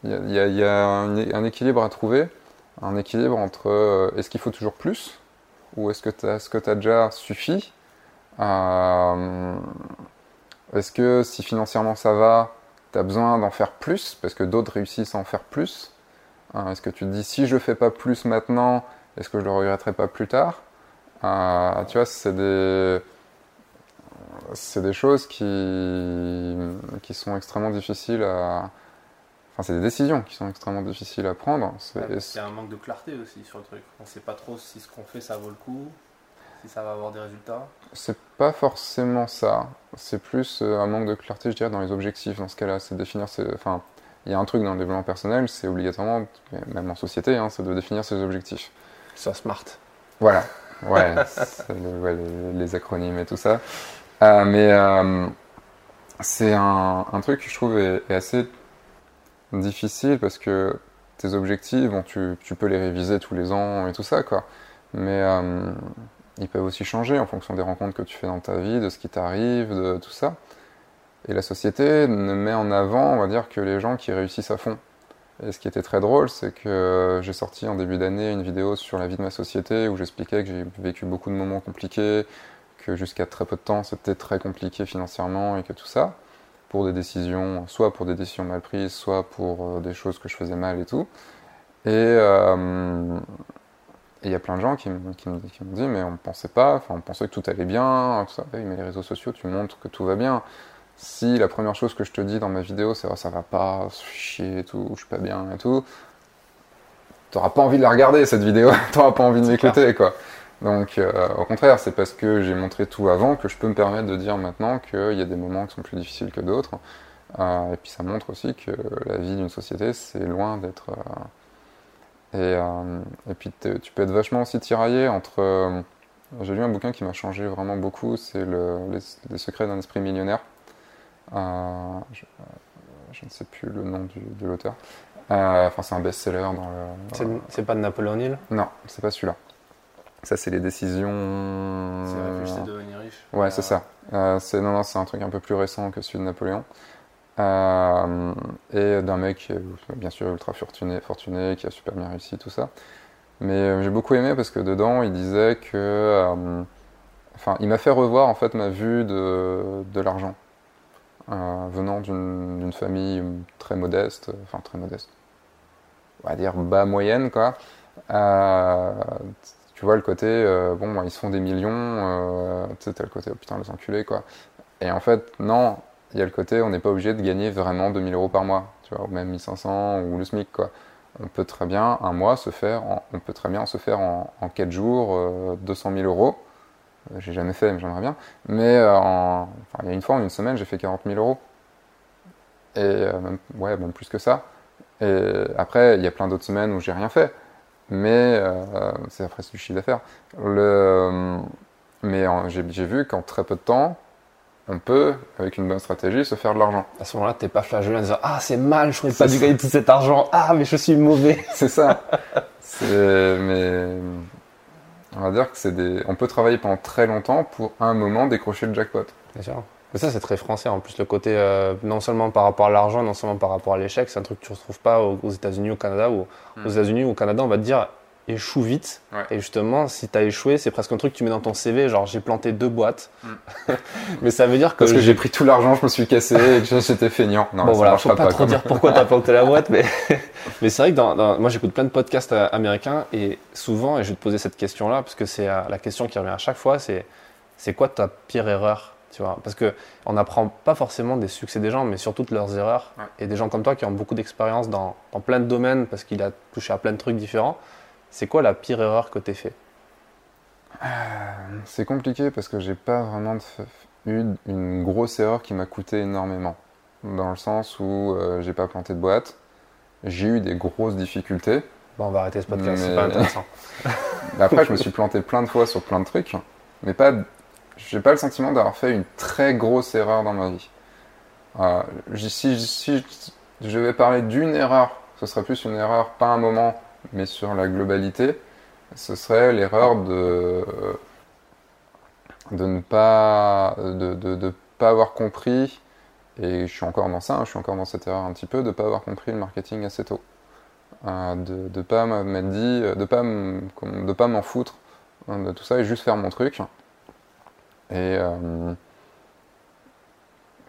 il y a un équilibre à trouver, un équilibre entre est-ce qu'il faut toujours plus? Ou est-ce que ce que tu as déjà suffit? Est-ce que si financièrement ça va, tu as besoin d'en faire plus parce que d'autres réussissent à en faire plus? Est-ce que tu te dis si je fais pas plus maintenant, est-ce que je le regretterai pas plus tard? Tu vois, c'est des choses qui sont extrêmement difficiles à... Enfin, c'est des décisions qui sont extrêmement difficiles à prendre. Il y a un manque de clarté aussi sur le truc. On ne sait pas trop si ce qu'on fait, ça vaut le coup, si ça va avoir des résultats. C'est pas forcément ça. C'est plus un manque de clarté, je dirais, dans les objectifs. Dans ce cas-là, c'est définir... Il y a un truc dans le développement personnel, c'est obligatoirement, même en société, c'est de définir ses objectifs. Sois smart. Voilà. Ouais, les acronymes et tout ça. C'est un truc que je trouve est assez... difficile parce que tes objectifs, tu peux les réviser tous les ans et tout ça, quoi. Mais ils peuvent aussi changer en fonction des rencontres que tu fais dans ta vie, de ce qui t'arrive, de tout ça. Et la société ne met en avant, on va dire, que les gens qui réussissent à fond. Et ce qui était très drôle, c'est que j'ai sorti en début d'année une vidéo sur la vie de ma société où j'expliquais que j'ai vécu beaucoup de moments compliqués, que jusqu'à très peu de temps, c'était très compliqué financièrement et que tout ça. Pour des décisions, soit pour des décisions mal prises, soit pour des choses que je faisais mal et tout. Et il y a plein de gens qui m'ont dit mais on pensait pas, on pensait que tout allait bien, tout ça. Oui, mais les réseaux sociaux, tu montres que tout va bien. Si la première chose que je te dis dans ma vidéo, c'est oh, ça va pas, chier et tout, je suis pas bien et tout, t'auras pas envie de la regarder cette vidéo, t'auras pas envie de m'écouter, quoi. Donc, au contraire, c'est parce que j'ai montré tout avant que je peux me permettre de dire maintenant qu'il y a des moments qui sont plus difficiles que d'autres. Et puis, ça montre aussi que la vie d'une société, c'est loin d'être... Et puis, tu peux être vachement aussi tiraillé entre... j'ai lu un bouquin qui m'a changé vraiment beaucoup, c'est Les secrets d'un esprit millionnaire. Je ne sais plus le nom de l'auteur. C'est un best-seller dans le... C'est pas de Napoléon Hill? Non, c'est pas celui-là. Ça, c'est les décisions... C'est réfléchir de devenir riche. Ouais, c'est ça. Non, c'est un truc un peu plus récent que celui de Napoléon. Et d'un mec, bien sûr, ultra fortuné, qui a super bien réussi, tout ça. Mais j'ai beaucoup aimé parce que dedans, il disait que enfin, il m'a fait revoir en fait ma vue de l'argent, venant d'une famille très modeste, enfin très modeste, on va dire bas moyenne quoi. Tu vois le côté, bon, bah, ils se font des millions, tu sais, t'as le côté, oh putain, les enculés quoi. Et en fait, non, il y a le côté, on n'est pas obligé de gagner vraiment 2 000 euros par mois, tu vois, ou même 1 500 ou le SMIC quoi. On peut très bien un mois se faire, on peut très bien se faire en 4 jours 200 000 euros. J'ai jamais fait, mais j'aimerais bien. Mais enfin, il y a une fois, en une semaine, j'ai fait 40 000 euros. Et ouais, même plus que ça. Et après, il y a plein d'autres semaines où j'ai rien fait. Mais c'est après, c'est du chiffre d'affaires. Mais j'ai vu qu'en très peu de temps, on peut, avec une bonne stratégie, se faire de l'argent. À ce moment-là, t'es pas flageolant en disant « Ah, c'est mal, je n'aurais pas dû gagner tout cet argent. Ah, mais je suis mauvais. » C'est ça. Mais on va dire que on peut travailler pendant très longtemps pour, à un moment, décrocher le jackpot. Bien sûr. Mais ça, c'est très français. En plus, le côté non seulement par rapport à l'argent, non seulement par rapport à l'échec, c'est un truc que tu ne retrouves pas aux États-Unis ou au Canada. Aux États-Unis ou au Canada, on va te dire « Échoue vite. Ouais. » Et justement, si tu as échoué, c'est presque un truc que tu mets dans ton CV, genre « J'ai planté 2 boîtes. » Mais ça veut dire que… Parce que j'ai pris tout l'argent, je me suis cassé et que j'étais feignant. Non, bon, ça voilà, marche pas. Faut pas trop dire pourquoi tu as planté la boîte, mais… Mais c'est vrai que moi, j'écoute plein de podcasts américains et souvent, et je vais te poser cette question-là, parce que c'est la question qui revient à chaque fois, c'est quoi ta pire erreur, tu vois? Parce qu'on n'apprend pas forcément des succès des gens, mais surtout de leurs erreurs. Ouais. Et des gens comme toi qui ont beaucoup d'expérience dans plein de domaines parce qu'il a touché à plein de trucs différents. C'est quoi la pire erreur que tu as fait? C'est compliqué parce que j'ai pas vraiment eu une grosse erreur qui m'a coûté énormément. Dans le sens où j'ai pas planté de boîte. J'ai eu des grosses difficultés. Bon, on va arrêter ce podcast, mais... c'est pas intéressant. Après, je me suis planté plein de fois sur plein de trucs, mais j'ai pas le sentiment d'avoir fait une très grosse erreur dans ma vie. Si je vais parler d'une erreur, ce serait plus une erreur, pas un moment, mais sur la globalité, ce serait l'erreur de ne pas avoir compris. Et je suis encore dans ça, hein, je suis encore dans cette erreur un petit peu, de ne pas avoir compris le marketing assez tôt. De ne pas m'être dit, de ne pas m'en foutre de tout ça et juste faire mon truc. Et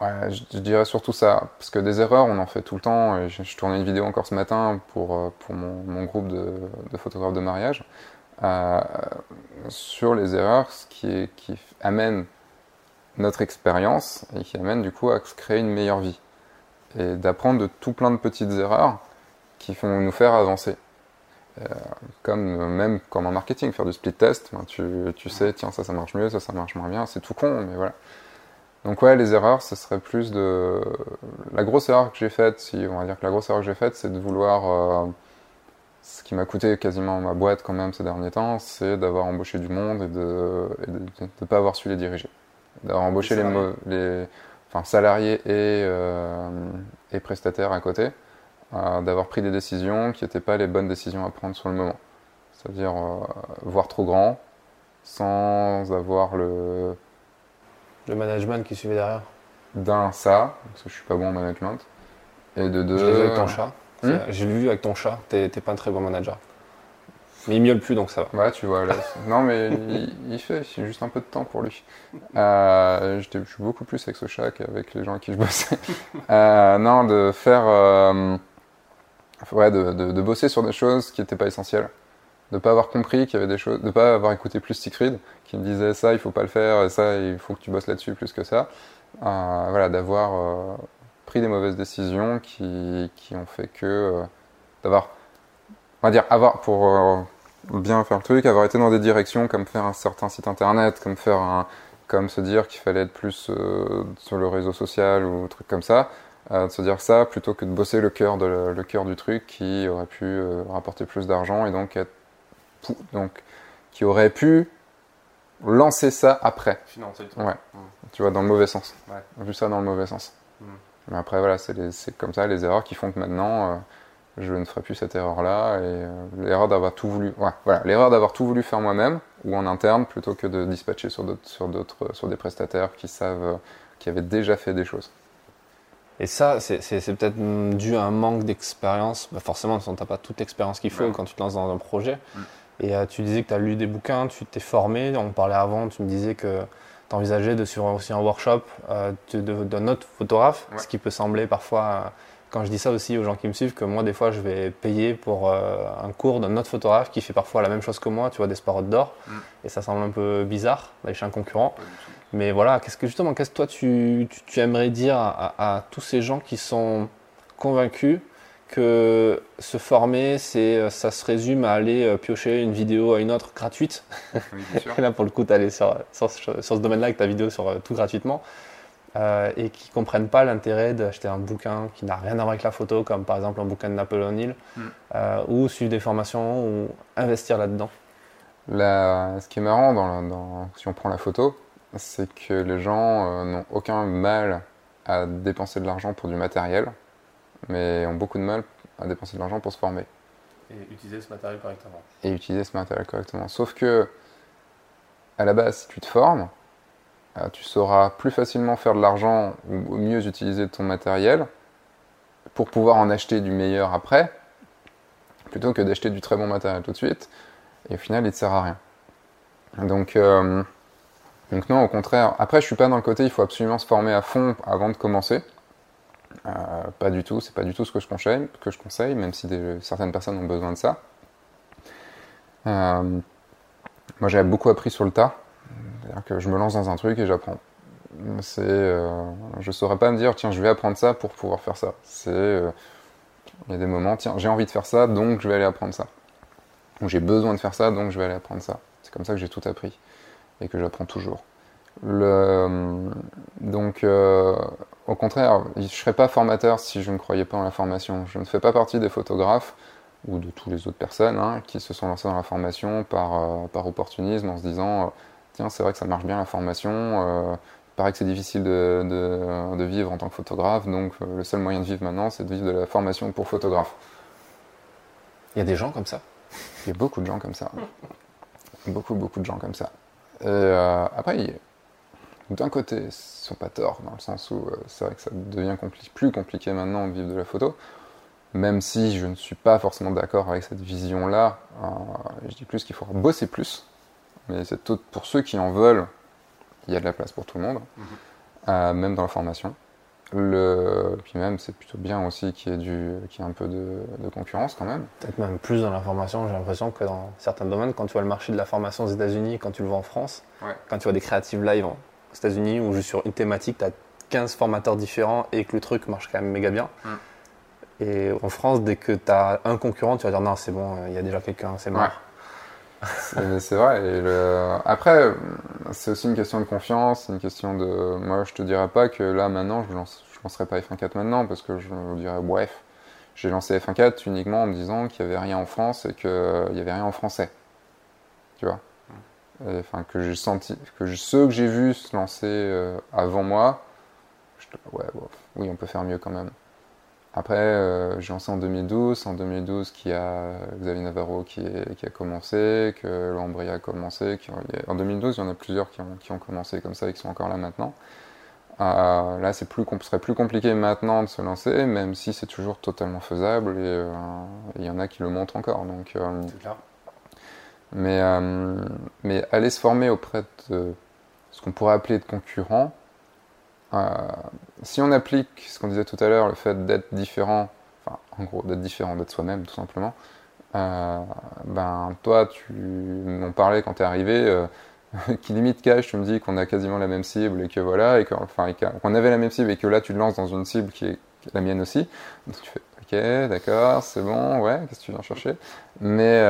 ouais, je dirais surtout ça, parce que des erreurs, on en fait tout le temps. Et je tournais une vidéo encore ce matin pour mon groupe de photographes de mariage sur les erreurs, ce qui amène notre expérience et qui amène du coup à créer une meilleure vie et d'apprendre de tout plein de petites erreurs qui font nous faire avancer, comme en marketing, faire du split test, ben tu sais, tiens, ça marche mieux, ça marche moins bien, c'est tout con, mais voilà. Donc ouais, les erreurs, ce serait plus de la grosse erreur que j'ai faite, si on va dire que la grosse erreur que j'ai faite, c'est de vouloir ce qui m'a coûté quasiment ma boîte quand même ces derniers temps, c'est d'avoir embauché du monde et de pas avoir su les diriger. D'avoir embauché salariés et prestataires à côté, d'avoir pris des décisions qui n'étaient pas les bonnes décisions à prendre sur le moment. C'est-à-dire voir trop grand sans avoir le management qui suivait derrière. D'un, ça, parce que je ne suis pas bon en management. Et de deux... Je l'ai vu avec ton chat. J'ai vu avec ton chat, tu n'es pas un très bon manager. Mais il miaule plus, donc ça va. Ouais, tu vois. Là, non, mais il fait juste un peu de temps pour lui. Je suis beaucoup plus avec ce chat qu'avec les gens avec qui je bossais. Non, de faire... de bosser sur des choses qui n'étaient pas essentielles. De ne pas avoir compris qu'il y avait des choses... De ne pas avoir écouté plus Siegfried, qui me disait « ça, il ne faut pas le faire, et ça, il faut que tu bosses là-dessus plus que ça ». Voilà, d'avoir pris des mauvaises décisions qui ont fait que... d'avoir... On va dire, bien faire le truc, avoir été dans des directions comme faire un certain site internet, comme se dire qu'il fallait être plus sur le réseau social ou truc comme ça, de se dire ça plutôt que de bosser le cœur du truc qui aurait pu rapporter plus d'argent et donc qui aurait pu lancer ça après. Financer le truc. Ouais. Tu vois, dans le mauvais sens. Ouais. J'ai vu ça dans le mauvais sens. Mmh. Mais après, voilà, c'est comme ça les erreurs qui font que maintenant... je ne ferai plus cette erreur-là, et l'erreur d'avoir tout voulu, ouais, voilà, l'erreur d'avoir tout voulu faire moi-même ou en interne plutôt que de dispatcher sur des prestataires qui avaient déjà fait des choses. Et ça, c'est peut-être dû à un manque d'expérience. Bah forcément, tu n'as pas toute l'expérience qu'il faut quand tu te lances dans un projet. Et tu disais que tu as lu des bouquins, tu t'es formé, on parlait avant, tu me disais que tu envisageais de suivre aussi un workshop d'un autre photographe, ouais. Ce qui peut sembler parfois, quand je dis ça aussi aux gens qui me suivent, que moi des fois je vais payer pour un cours d'un autre photographe qui fait parfois la même chose que moi, tu vois, des sparottes d'or, et ça semble un peu bizarre d'aller chez un concurrent. Mais voilà, qu'est-ce que toi tu aimerais dire à tous ces gens qui sont convaincus que se former, ça se résume à aller piocher une vidéo à une autre gratuite. Oui, bien sûr. Et là, pour le coup, tu es allé sur ce domaine-là avec ta vidéo tout gratuitement et qui ne comprennent pas l'intérêt d'acheter un bouquin qui n'a rien à voir avec la photo, comme par exemple un bouquin de Napoléon Hill, ou suivre des formations ou investir là-dedans. Là, ce qui est marrant, si on prend la photo, c'est que les gens n'ont aucun mal à dépenser de l'argent pour du matériel, mais ont beaucoup de mal à dépenser de l'argent pour se former. Et utiliser ce matériel correctement. Sauf que, à la base, si tu te formes, tu sauras plus facilement faire de l'argent ou mieux utiliser ton matériel pour pouvoir en acheter du meilleur après, plutôt que d'acheter du très bon matériel tout de suite, et au final, il ne te sert à rien. Donc non, au contraire. Après, je ne suis pas dans le côté, il faut absolument se former à fond avant de commencer. Pas du tout, c'est pas du tout ce que je conseille, même si certaines personnes ont besoin de ça. Moi, j'ai beaucoup appris sur le tas, c'est-à-dire que je me lance dans un truc et j'apprends. Je saurais pas me dire tiens, je vais apprendre ça pour pouvoir faire ça. Il y a des moments, tiens, j'ai envie de faire ça, donc je vais aller apprendre ça. Ou j'ai besoin de faire ça, donc je vais aller apprendre ça. C'est comme ça que j'ai tout appris et que j'apprends toujours. Au contraire, je ne serais pas formateur si je ne croyais pas en la formation. Je ne fais pas partie des photographes ou de toutes les autres personnes qui se sont lancées dans la formation par opportunisme en se disant tiens, c'est vrai que ça marche bien la formation, il paraît que c'est difficile de vivre en tant que photographe, donc le seul moyen de vivre maintenant, c'est de vivre de la formation pour photographe. Il y a des gens comme ça. Il y a beaucoup de gens comme ça. Beaucoup de gens comme ça. Et après, d'un côté, ils ne sont pas torts, dans le sens où c'est vrai que ça devient plus compliqué maintenant de vivre de la photo, même si je ne suis pas forcément d'accord avec cette vision-là. Je dis plus qu'il faudra bosser plus, mais pour ceux qui en veulent, il y a de la place pour tout le monde, même dans la formation. Puis même, c'est plutôt bien aussi qu'il y ait un peu de concurrence quand même. Peut-être même plus dans la formation, j'ai l'impression que dans certains domaines, quand tu vois le marché de la formation aux États-Unis, quand tu le vois en France, ouais. Quand tu vois des Creative Live aux États-Unis où juste sur une thématique, tu as 15 formateurs différents et que le truc marche quand même méga bien. Et en France, dès que tu as un concurrent, tu vas dire non, c'est bon, il y a déjà quelqu'un, c'est mort. Ouais. C'est vrai. Après, c'est aussi une question de confiance, une question de... Moi, je te dirais pas que là, maintenant, je lancerai pas F1.4 maintenant, parce que je dirais, bref, j'ai lancé F1.4 uniquement en me disant qu'il n'y avait rien en France et qu'il n'y avait rien en français. Tu vois ? Et, enfin, ceux que j'ai vus se lancer avant moi, oui, on peut faire mieux quand même. Après, j'ai lancé en 2012. En 2012, qu'il y a Xavier Navarro qui a commencé, que Laurent Bria a commencé. En 2012, il y en a plusieurs qui ont commencé comme ça et qui sont encore là maintenant. Là, ce serait plus compliqué maintenant de se lancer, même si c'est toujours totalement faisable. Et il y en a qui le montrent encore. Donc, c'est clair. Mais aller se former auprès de ce qu'on pourrait appeler de concurrents, si on applique ce qu'on disait tout à l'heure, le fait d'être différent, enfin en gros d'être différent, d'être soi-même tout simplement, toi tu m'en parlais quand t'es arrivé, qui limite cash, tu me dis qu'on a quasiment la même cible et que voilà, qu'on avait la même cible et que là tu te lances dans une cible qui est la mienne aussi, donc tu fais ok, d'accord, c'est bon, ouais, qu'est-ce que tu viens chercher, mais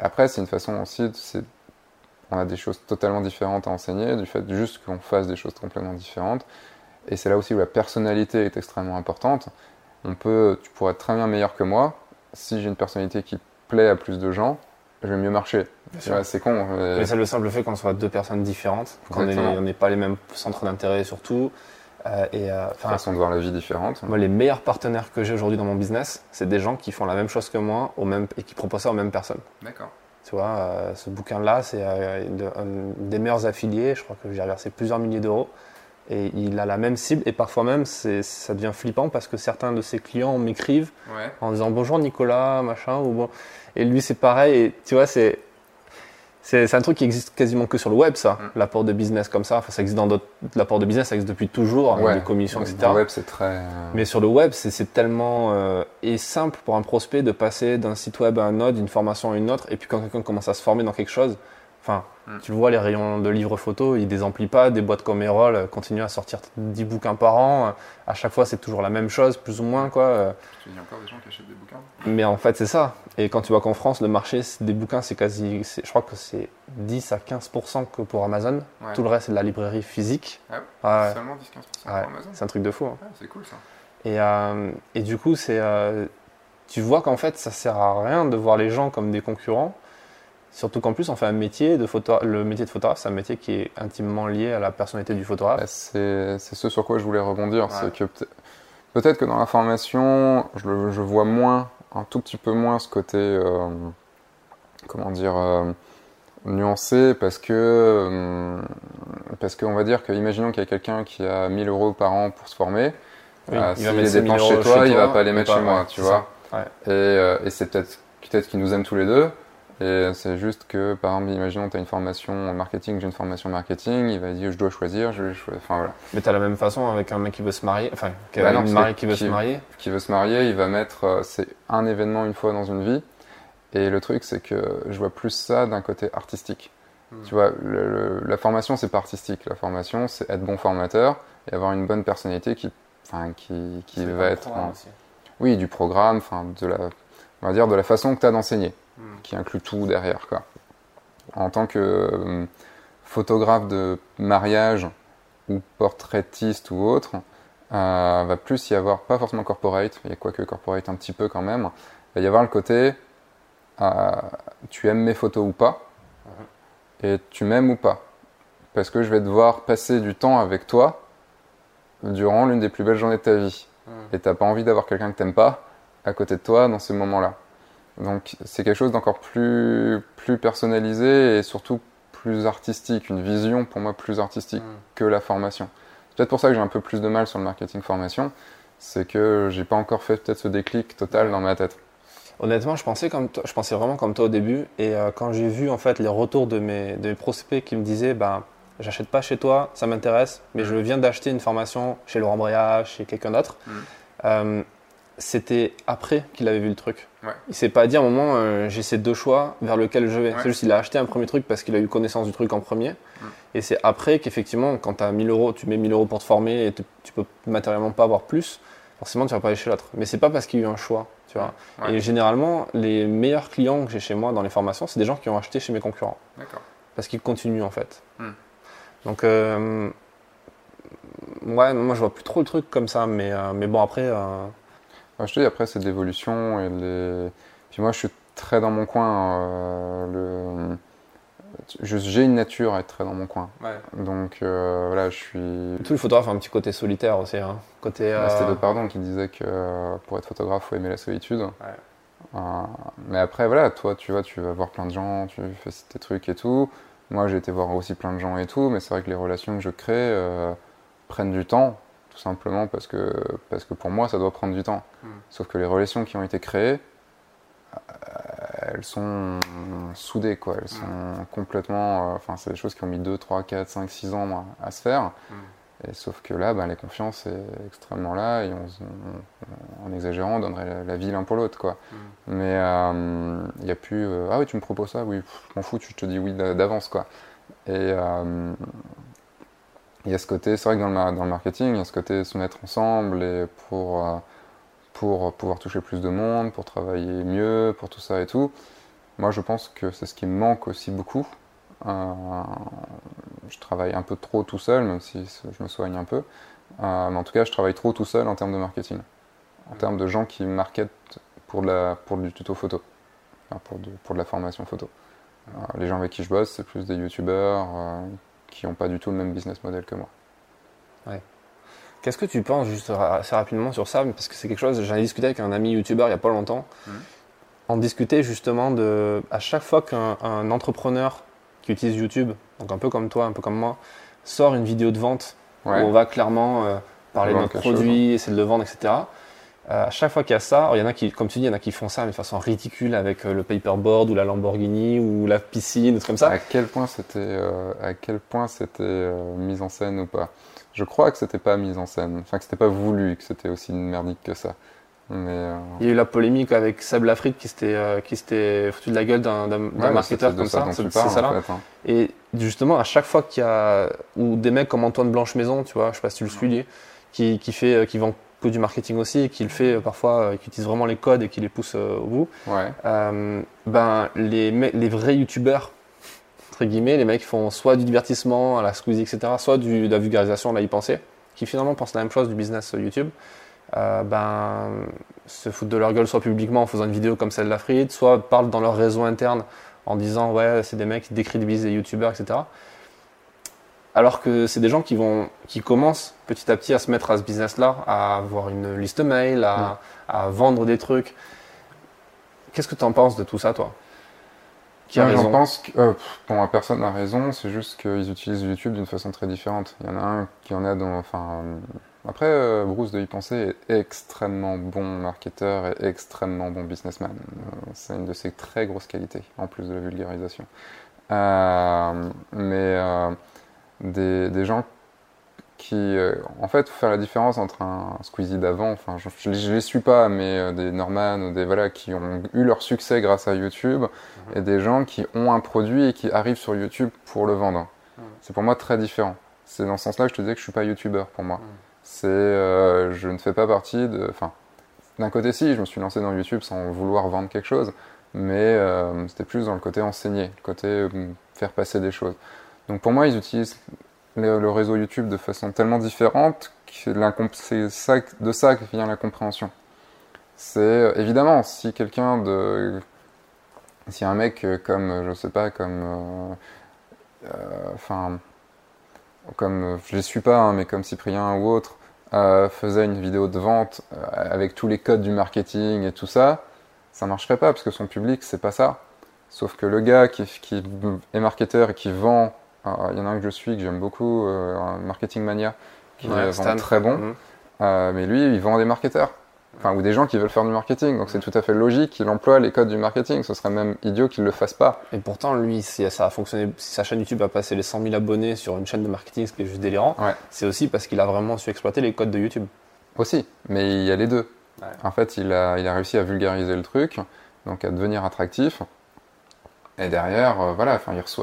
après c'est une façon aussi, on a des choses totalement différentes à enseigner, du fait juste qu'on fasse des choses complètement différentes. Et c'est là aussi où la personnalité est extrêmement importante. Tu pourrais être très bien meilleur que moi. Si j'ai une personnalité qui plaît à plus de gens, je vais mieux marcher. Ouais, c'est con. Mais c'est le simple fait qu'on soit deux personnes différentes, qu'on n'ait pas les mêmes centres d'intérêt surtout. Façon de voir la vie différente. Moi, les meilleurs partenaires que j'ai aujourd'hui dans mon business, c'est des gens qui font la même chose que moi et qui proposent ça aux mêmes personnes. D'accord. Tu vois, ce bouquin-là, c'est des meilleurs affiliés. Je crois que j'ai reversé plusieurs milliers d'euros. Et il a la même cible et parfois même ça devient flippant parce que certains de ses clients m'écrivent en disant bonjour Nicolas machin ou bon, et lui c'est pareil, et tu vois, c'est C'est un truc qui existe quasiment que sur le web, ça, l'apport de business comme ça. Enfin, ça existe dans d'autres. L'apport de business, ça existe depuis toujours, avec des commissions, etc. Sur le web, c'est très. Mais sur le web, c'est tellement simple pour un prospect de passer d'un site web à un autre, d'une formation à une autre. Et puis quand quelqu'un commence à se former dans quelque chose, enfin, tu le vois, les rayons de livres photos, ils ne désemplient pas. Des boîtes comme Erol continuent à sortir 10 bouquins par an. À chaque fois, c'est toujours la même chose, plus ou moins, quoi. Il y a encore des gens qui achètent des bouquins. Mais en fait, c'est ça. Et quand tu vois qu'en France, le marché des bouquins, c'est quasi. Je crois que c'est 10 à 15% que pour Amazon. Ouais. Tout le reste, c'est de la librairie physique. Ah ouais, ouais. Seulement 10-15% pour Amazon. C'est un truc de fou. Hein. Ouais, c'est cool, ça. Et du coup, tu vois qu'en fait, ça ne sert à rien de voir les gens comme des concurrents. Surtout qu'en plus, on fait un métier de photographe. Le métier de photographe, c'est un métier qui est intimement lié à la personnalité du photographe. C'est ce sur quoi je voulais rebondir. Ouais. C'est que peut-être que dans la formation, je vois moins, un tout petit peu moins ce côté, comment dire, nuancé, parce que on va dire que, imaginons qu'il y a quelqu'un qui a 1000 euros par an pour se former, il va mettre les dépenses chez toi, il va pas les mettre chez moi, tu vois. Ouais. Et c'est peut-être qu'il nous aime tous les deux. Et c'est juste que, par exemple, imaginons, tu as une formation en marketing, j'ai une formation marketing, il va dire je dois choisir, enfin voilà. Mais tu as la même façon avec un mec qui veut se marier, enfin, qui veut se marier, il va mettre, c'est un événement une fois dans une vie. Et le truc, c'est que je vois plus ça d'un côté artistique. Tu vois, la formation, c'est pas artistique. La formation, c'est être bon formateur et avoir une bonne personnalité qui va être. Oui, du programme, enfin, on va dire de la façon que tu as d'enseigner. Qui inclut tout derrière, quoi. En tant que photographe de mariage ou portraitiste ou autre, va plus y avoir, pas forcément corporate, il y a quoique corporate un petit peu quand même, il va y avoir le côté tu aimes mes photos ou pas, et tu m'aimes ou pas, parce que je vais devoir passer du temps avec toi durant l'une des plus belles journées de ta vie, et t'as pas envie d'avoir quelqu'un que t'aimes pas à côté de toi dans ces moments-là. Donc c'est quelque chose d'encore plus personnalisé et surtout plus artistique, une vision pour moi plus artistique que la formation. C'est peut-être pour ça que j'ai un peu plus de mal sur le marketing formation, c'est que j'ai pas encore fait peut-être ce déclic total dans ma tête. Honnêtement, je pensais vraiment comme toi au début, et quand j'ai vu en fait les retours de mes prospects qui me disaient j'achète pas chez toi, ça m'intéresse, mais je viens d'acheter une formation chez Laurent Bria, chez quelqu'un d'autre. C'était après qu'il avait vu le truc. Ouais. Il ne s'est pas dit à un moment j'ai ces deux choix vers lequel je vais. Ouais. C'est juste qu'il a acheté un premier truc parce qu'il a eu connaissance du truc en premier. Et c'est après qu'effectivement, quand tu as 1000 euros, tu mets 1000 euros pour te former et tu peux matériellement pas avoir plus, forcément tu vas pas aller chez l'autre. Mais c'est pas parce qu'il y a eu un choix, tu vois. Ouais. Et généralement, les meilleurs clients que j'ai chez moi dans les formations, c'est des gens qui ont acheté chez mes concurrents. D'accord. Parce qu'ils continuent en fait. Donc ouais, moi je vois plus trop le truc comme ça, mais bon après. Je te dis, après, c'est de l'évolution. Puis moi, je suis très dans mon coin. J'ai une nature à être très dans mon coin. Ouais. Donc, voilà, je suis. Tout le photographe a un petit côté solitaire aussi. Hein. C'était Depardon qui disait que pour être photographe, il faut aimer la solitude. Ouais. Mais après, voilà, toi, tu vois, tu vas voir plein de gens, tu fais tes trucs et tout. Moi, j'ai été voir aussi plein de gens et tout. Mais c'est vrai que les relations que je crée prennent du temps. Tout simplement parce que pour moi ça doit prendre du temps. Sauf que les relations qui ont été créées, elles sont soudées, quoi. Elles sont complètement, enfin c'est des choses qui ont mis 2, 3, 4, 5, 6 ans à se faire. Et sauf que là, les confiances est extrêmement là, et en exagérant, on donnerait la vie l'un pour l'autre, quoi. Mais il n'y a plus ah oui, tu me proposes ça, oui, je m'en fous, je te dis oui d'avance, quoi. Et il y a ce côté, c'est vrai que dans le marketing, il y a ce côté se mettre ensemble et pour pouvoir toucher plus de monde, pour travailler mieux, pour tout ça et tout. Moi, je pense que c'est ce qui me manque aussi beaucoup. Je travaille un peu trop tout seul, même si je me soigne un peu. Mais en tout cas, je travaille trop tout seul en termes de marketing, en termes de gens qui marketent pour du tuto photo, enfin pour de la formation photo. Les gens avec qui je bosse, c'est plus des youtubeurs, qui n'ont pas du tout le même business model que moi. Ouais. Qu'est-ce que tu penses, juste assez rapidement sur ça, parce que c'est quelque chose, j'en ai discuté avec un ami youtubeur il n'y a pas longtemps, on discutait justement de, à chaque fois qu'un entrepreneur qui utilise YouTube, donc un peu comme toi, un peu comme moi, sort une vidéo de vente, où on va clairement parler de notre produit, essayer de le vendre, etc. À chaque fois qu'il y a ça, il y en a qui, comme tu dis, il y en a qui font ça mais de façon ridicule avec le paperboard ou la Lamborghini ou la piscine, des trucs comme ça. À quel point c'était mis en scène ou pas? Je crois que c'était pas mis en scène, enfin que c'était pas voulu, que c'était aussi merdique que ça. Mais il y a eu la polémique avec Seb Lafitte qui s'était foutu de la gueule d'un marketeur comme ça. C'est ça. Et justement, à chaque fois qu'il y a ou des mecs comme Antoine Blanche-Maison, tu vois, je sais pas si tu le suis, lui, qui vend que du marketing aussi et qui le fait parfois, qui utilise vraiment les codes et qui les pousse au bout. Ouais. Les vrais youtubeurs, entre guillemets, les mecs qui font soit du divertissement à la Squeezie, etc., soit de la vulgarisation à la e-penser, qui finalement pensent la même chose du business YouTube. Se foutent de leur gueule soit publiquement en faisant une vidéo comme celle de Lafitte, soit parlent dans leur réseau interne en disant ouais c'est des mecs qui décrédibilisent les youtubeurs, etc. Alors que c'est des gens qui commencent petit à petit à se mettre à ce business là, à avoir une liste mail, à vendre des trucs. Qu'est-ce que tu en penses de tout ça toi? Moi, j'en pense que personne n'a raison, c'est juste qu'ils utilisent YouTube d'une façon très différente. Il y en a un qui en a dans... Après, Bruce de e-penser est extrêmement bon marketeur et extrêmement bon businessman. C'est une de ses très grosses qualités, en plus de la vulgarisation. Des gens qui... en fait, il faut faire la différence entre un Squeezie d'avant, enfin, je les suis pas, mais des Norman, ou des voilà, qui ont eu leur succès grâce à YouTube, et des gens qui ont un produit et qui arrivent sur YouTube pour le vendre. C'est pour moi très différent. C'est dans ce sens-là que je te disais que je suis pas youtubeur pour moi. Je ne fais pas partie de... Enfin, d'un côté, si, je me suis lancé dans YouTube sans vouloir vendre quelque chose, mais c'était plus dans le côté enseigner, le côté faire passer des choses. Donc pour moi, ils utilisent le réseau YouTube de façon tellement différente que c'est de ça que vient l'incompréhension. C'est évidemment, si quelqu'un de... Si un mec comme, je sais pas, comme... comme je les suis pas, hein, mais comme Cyprien ou autre, faisait une vidéo de vente avec tous les codes du marketing et tout ça, ça marcherait pas parce que son public c'est pas ça. Sauf que le gars qui est marketeur et qui vend, il y en a un que je suis que j'aime beaucoup, Marketing Mania, qui vend très bon, mais lui il vend des marketeurs, enfin ou des gens qui veulent faire du marketing, donc c'est tout à fait logique qu'il emploie les codes du marketing. Ce serait même idiot qu'il le fasse pas. Et pourtant lui, si ça a fonctionné, si sa chaîne YouTube a passé les 100 000 abonnés sur une chaîne de marketing, ce qui est juste délirant, c'est aussi parce qu'il a vraiment su exploiter les codes de YouTube. Aussi, mais il y a les deux. Ouais. En fait, il a réussi à vulgariser le truc, donc à devenir attractif. Et derrière,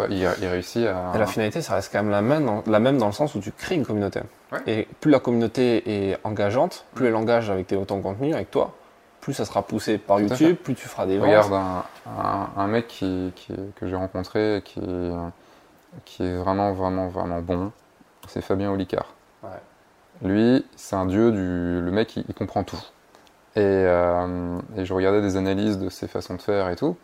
il réussit à... Et la finalité, ça reste quand même la même dans le sens où tu crées une communauté. Ouais. Et plus la communauté est engageante, plus elle engage avec ton contenu, avec toi, plus ça sera poussé par YouTube, plus tu feras des ventes. Regarde un mec que j'ai rencontré, qui est vraiment, vraiment, vraiment bon, c'est Fabien Olicard. Ouais. Lui, c'est un dieu le mec, il comprend tout. Et je regardais des analyses de ses façons de faire et tout.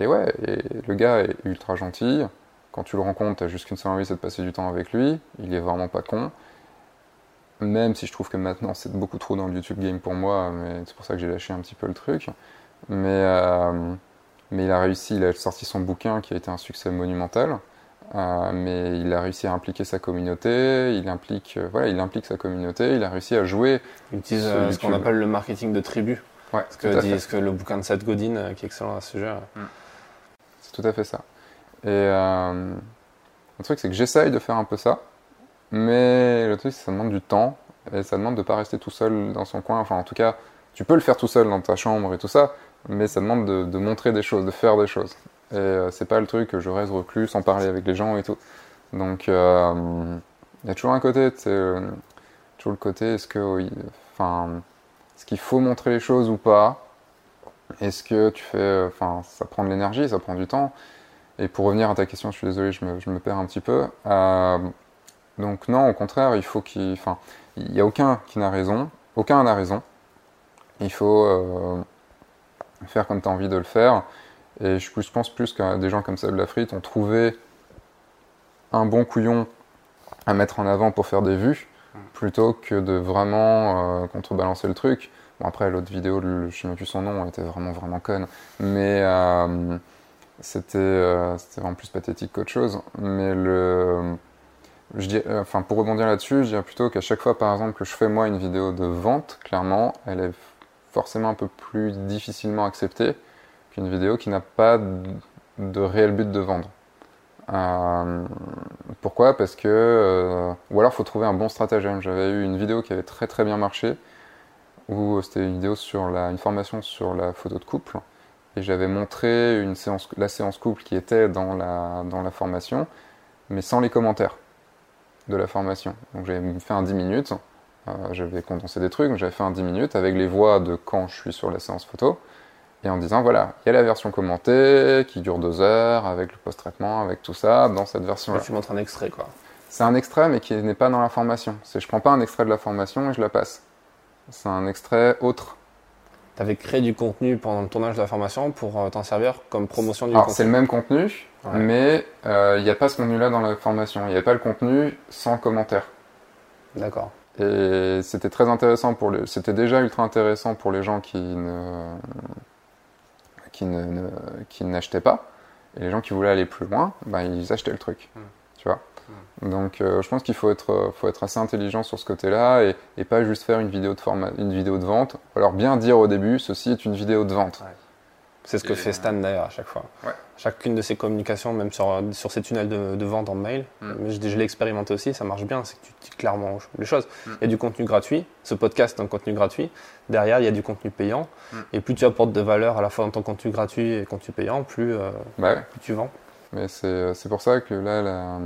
Et le gars est ultra gentil. Quand tu le rencontres, t'as juste qu'une seule envie, c'est de passer du temps avec lui. Il est vraiment pas con. Même si je trouve que maintenant, c'est beaucoup trop dans le YouTube game pour moi, mais c'est pour ça que j'ai lâché un petit peu le truc. Mais il a réussi, il a sorti son bouquin qui a été un succès monumental. Mais il a réussi à impliquer sa communauté, il implique sa communauté, il a réussi à jouer. Il utilise ce qu'on appelle le marketing de tribu. Ouais, ce que le bouquin de Seth Godin, qui est excellent à ce sujet. C'est tout à fait ça. Et le truc, c'est que j'essaye de faire un peu ça, mais le truc, c'est que ça demande du temps et ça demande de ne pas rester tout seul dans son coin. Enfin, en tout cas, tu peux le faire tout seul dans ta chambre et tout ça, mais ça demande de montrer des choses, de faire des choses. Et c'est pas le truc que je reste reclus sans parler avec les gens et tout. Donc, il y a toujours un côté, toujours le côté, est-ce qu'il faut montrer les choses ou pas ? Est-ce que tu fais... Enfin, ça prend de l'énergie, ça prend du temps. Et pour revenir à ta question, je suis désolé, je me perds un petit peu. Donc non, au contraire, il faut qu'il... Enfin, il n'y a aucun qui n'a raison. Aucun n'a raison. Il faut faire comme tu as envie de le faire. Et je pense plus que des gens comme Seb Lafitte ont trouvé un bon couillon à mettre en avant pour faire des vues, plutôt que de vraiment contrebalancer le truc. Bon, après, l'autre vidéo, je ne sais plus son nom, elle était vraiment, vraiment conne. Mais c'était vraiment plus pathétique qu'autre chose. Mais pour rebondir là-dessus, je dirais plutôt qu'à chaque fois, par exemple, que je fais moi une vidéo de vente, clairement, elle est forcément un peu plus difficilement acceptée qu'une vidéo qui n'a pas de réel but de vendre. Pourquoi ? Parce que... ou alors il faut trouver un bon stratagème. J'avais eu une vidéo qui avait très très bien marché, où c'était une vidéo sur une formation sur la photo de couple, et j'avais montré la séance couple qui était dans la formation, mais sans les commentaires de la formation. Donc j'avais fait un 10 minutes, j'avais condensé des trucs, mais j'avais fait un 10 minutes avec les voix de quand je suis sur la séance photo, et en disant voilà, il y a la version commentée qui dure 2 heures, avec le post-traitement, avec tout ça, dans cette version-là. Là, tu montres un extrait, quoi. C'est un extrait, mais qui n'est pas dans la formation. Je prends pas un extrait de la formation et je la passe. C'est un extrait autre. Tu avais créé du contenu pendant le tournage de la formation pour t'en servir comme promotion du contenu. Alors, c'est le même contenu, ouais. Mais il n'y a pas ce contenu-là dans la formation. Il n'y a pas le contenu sans commentaire. D'accord. Et c'était très intéressant c'était déjà ultra intéressant pour les gens qui n'achetaient pas. Et les gens qui voulaient aller plus loin, ben, ils achetaient le truc. Mmh. Tu vois ? Donc je pense qu'il faut être assez intelligent sur ce côté-là et pas juste faire une vidéo de vente. Alors bien dire au début, ceci est une vidéo de vente. Ouais. C'est ce que fait Stan d'ailleurs à chaque fois. Ouais. Chacune de ses communications, même sur ses tunnels de vente en mail, je l'ai expérimenté aussi, ça marche bien, c'est que tu dis clairement les choses. Il y a du contenu gratuit, ce podcast est un contenu gratuit, derrière il y a du contenu payant, et plus tu apportes de valeur à la fois dans ton contenu gratuit et contenu payant, plus tu vends. Mais c'est pour ça que là...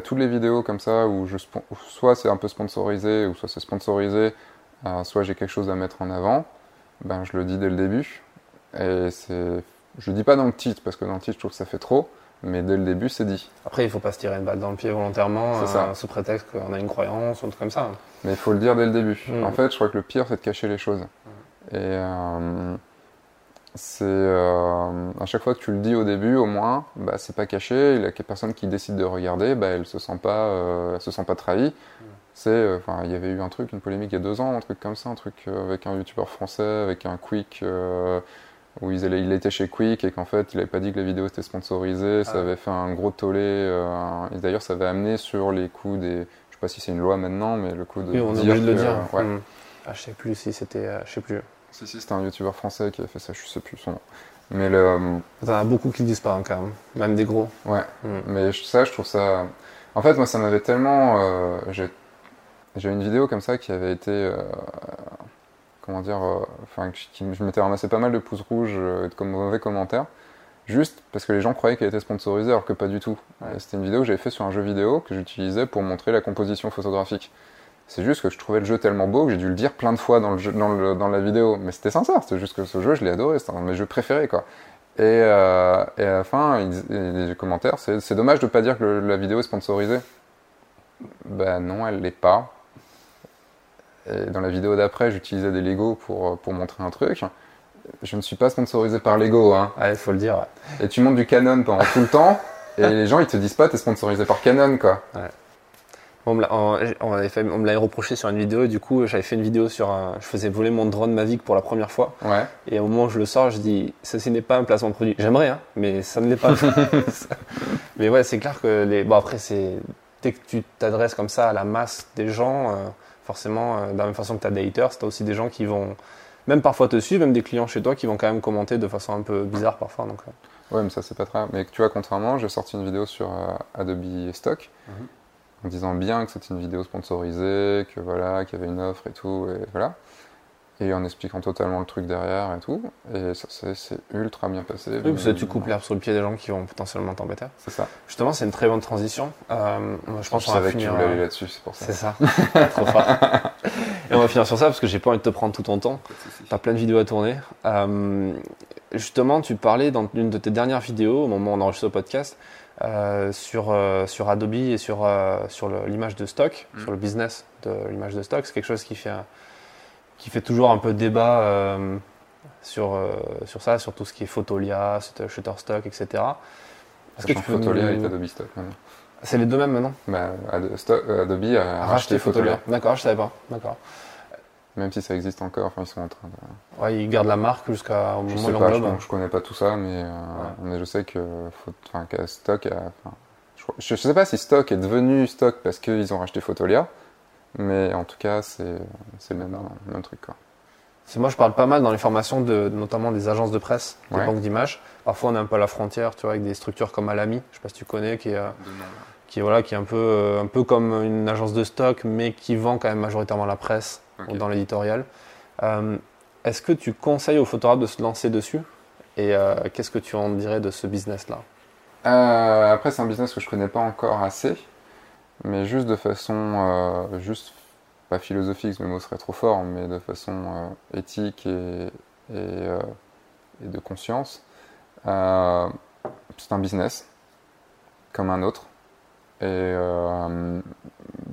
toutes les vidéos comme ça où soit c'est un peu sponsorisé ou soit c'est sponsorisé, soit j'ai quelque chose à mettre en avant, ben je le dis dès le début. Et je le dis pas dans le titre parce que dans le titre je trouve que ça fait trop, mais dès le début c'est dit. Après il faut pas se tirer une balle dans le pied volontairement sous prétexte qu'on a une croyance ou un truc comme ça. Mais il faut le dire dès le début. En fait je crois que le pire c'est de cacher les choses. Et à chaque fois que tu le dis au début, au moins, bah, c'est pas caché. La personne qui décide de regarder, bah, elle se sent pas trahie. Il y avait eu une polémique il y a 2 ans, un truc comme ça, avec un youtubeur français, avec un Quick, où il était chez Quick et qu'en fait, il avait pas dit que la vidéo était sponsorisée. Ça avait fait un gros tollé. Et d'ailleurs, ça avait amené sur les coups je sais pas si c'est une loi maintenant, mais le coup de. Oui, on est obligé de le dire. Ouais. Je sais plus si c'était. Je sais plus. Si, c'était un youtubeur français qui a fait ça, je sais plus son nom. Mais t'en as beaucoup qui le disent pas hein, quand même, même des gros. Ouais, mais ça, je trouve ça... En fait, moi, ça m'avait tellement... J'ai une vidéo comme ça qui avait été... je m'étais ramassé pas mal de pouces rouges et de mauvais commentaires, juste parce que les gens croyaient qu'elle était sponsorisée, alors que pas du tout. Ouais. C'était une vidéo que j'avais fait sur un jeu vidéo que j'utilisais pour montrer la composition photographique. C'est juste que je trouvais le jeu tellement beau que j'ai dû le dire plein de fois dans la vidéo. Mais c'était sincère, c'est juste que ce jeu, je l'ai adoré, c'était un de mes jeux préférés, quoi. Et à la fin, les commentaires, c'est dommage de ne pas dire que la vidéo est sponsorisée. Ben non, elle ne l'est pas. Et dans la vidéo d'après, j'utilisais des Lego pour montrer un truc. Je ne suis pas sponsorisé par Lego, hein. Ouais, faut le dire. Ouais. Et tu montes du Canon pendant tout le temps, et les gens, ils te disent pas, t'es sponsorisé par Canon, quoi. Ouais. On me l'avait reproché sur une vidéo et du coup j'avais fait une vidéo je faisais voler mon drone Mavic pour la première fois. Ouais. Et au moment où je le sors, je dis ceci n'est pas un placement de produit. J'aimerais hein, mais ça ne l'est pas. Mais ouais, c'est clair que après dès que tu t'adresses comme ça à la masse des gens, forcément de la même façon que tu as des haters, tu as aussi des gens qui vont même parfois te suivre, même des clients chez toi qui vont quand même commenter de façon un peu bizarre parfois donc. Ouais, mais ça c'est pas très grave. Mais tu vois contrairement, j'ai sorti une vidéo sur Adobe Stock. Mm-hmm. En disant bien que c'était une vidéo sponsorisée, qu'il y avait une offre et tout, et en expliquant totalement le truc derrière et tout, et ça c'est ultra bien passé. Oui, parce que tu coupes l'herbe sur le pied des gens qui vont potentiellement t'embêter. C'est ça. Justement, c'est une très bonne transition. Je pense qu'on va finir. Tu voulais aller là-dessus, c'est pour ça. C'est ça. Trop fort. Et on va finir sur ça parce que j'ai pas envie de te prendre tout ton temps. T'as plein de vidéos à tourner. Justement, tu parlais dans une de tes dernières vidéos au moment où on enregistre le podcast. Sur Adobe et sur l'image de stock, sur le business de l'image de stock. C'est quelque chose qui fait toujours un peu débat sur ça, sur tout ce qui est Fotolia, Shutterstock, etc. Est-ce que Fotolia et Adobe Stock maintenant. C'est les deux mêmes maintenant. Adobe a racheté Fotolia. D'accord, je savais pas. D'accord. Même si ça existe encore, ils sont en train de... Ouais, ils gardent la marque jusqu'au moment de l'englobe. Je connais pas tout ça, mais je sais que Stock... Je sais pas si Stock est devenu Stock parce qu'ils ont racheté Fotolia, mais en tout cas, c'est le même truc. Quoi. Moi, je parle pas mal dans les formations, notamment des agences de presse, des banques d'images. Parfois, on est un peu à la frontière, tu vois, avec des structures comme Alamy, je ne sais pas si tu connais, qui est un peu comme une agence de stock, mais qui vend quand même majoritairement la presse ou dans l'éditorial. Est-ce que tu conseilles aux photographes de se lancer dessus? Et qu'est-ce que tu en dirais de ce business-là? Après, c'est un business que je ne connais pas encore assez, mais juste de façon, pas philosophique, ce mot serait trop fort, mais de façon éthique et de conscience. C'est un business, comme un autre. Et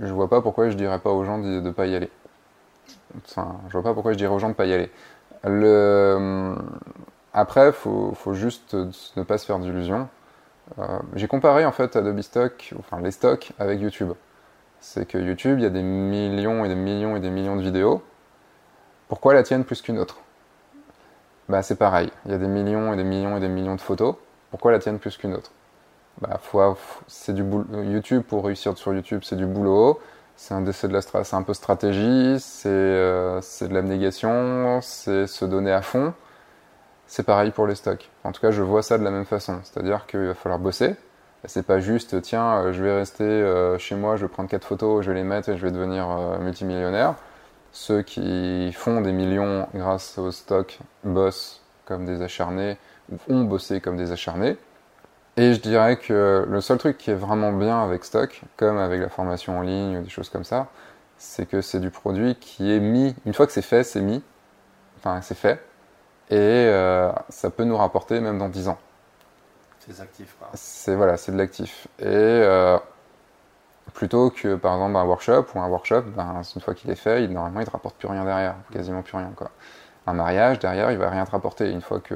je vois pas pourquoi je dirais pas aux gens de pas y aller. Enfin, je vois pas pourquoi je dirais aux gens de pas y aller. Après, faut juste ne pas se faire d'illusions. J'ai comparé en fait Adobe Stock, enfin les stocks, avec YouTube. C'est que YouTube, il y a des millions et des millions et des millions de vidéos. Pourquoi la tienne plus qu'une autre? Bah c'est pareil. Il y a des millions et des millions et des millions de photos. Pourquoi la tienne plus qu'une autre? C'est du boulot. YouTube, pour réussir sur YouTube, c'est du boulot, c'est un peu stratégie, c'est de l'abnégation, c'est se donner à fond. C'est pareil pour les stocks. En tout cas, je vois ça de la même façon. C'est-à-dire qu'il va falloir bosser. Et c'est pas juste, tiens, je vais rester chez moi, je vais prendre 4 photos, je vais les mettre et je vais devenir multimillionnaire. Ceux qui font des millions grâce aux stocks bossent comme des acharnés, ou ont bossé comme des acharnés. Et je dirais que le seul truc qui est vraiment bien avec Stock, comme avec la formation en ligne ou des choses comme ça, c'est que c'est du produit qui est mis, une fois que c'est fait, c'est fait, et ça peut nous rapporter même dans 10 ans. C'est des actifs, quoi. Voilà, c'est de l'actif. Et plutôt que par exemple un workshop, une fois qu'il est fait, normalement il ne te rapporte plus rien derrière, quasiment plus rien, quoi. Un mariage, derrière, il ne va rien te rapporter. Une fois que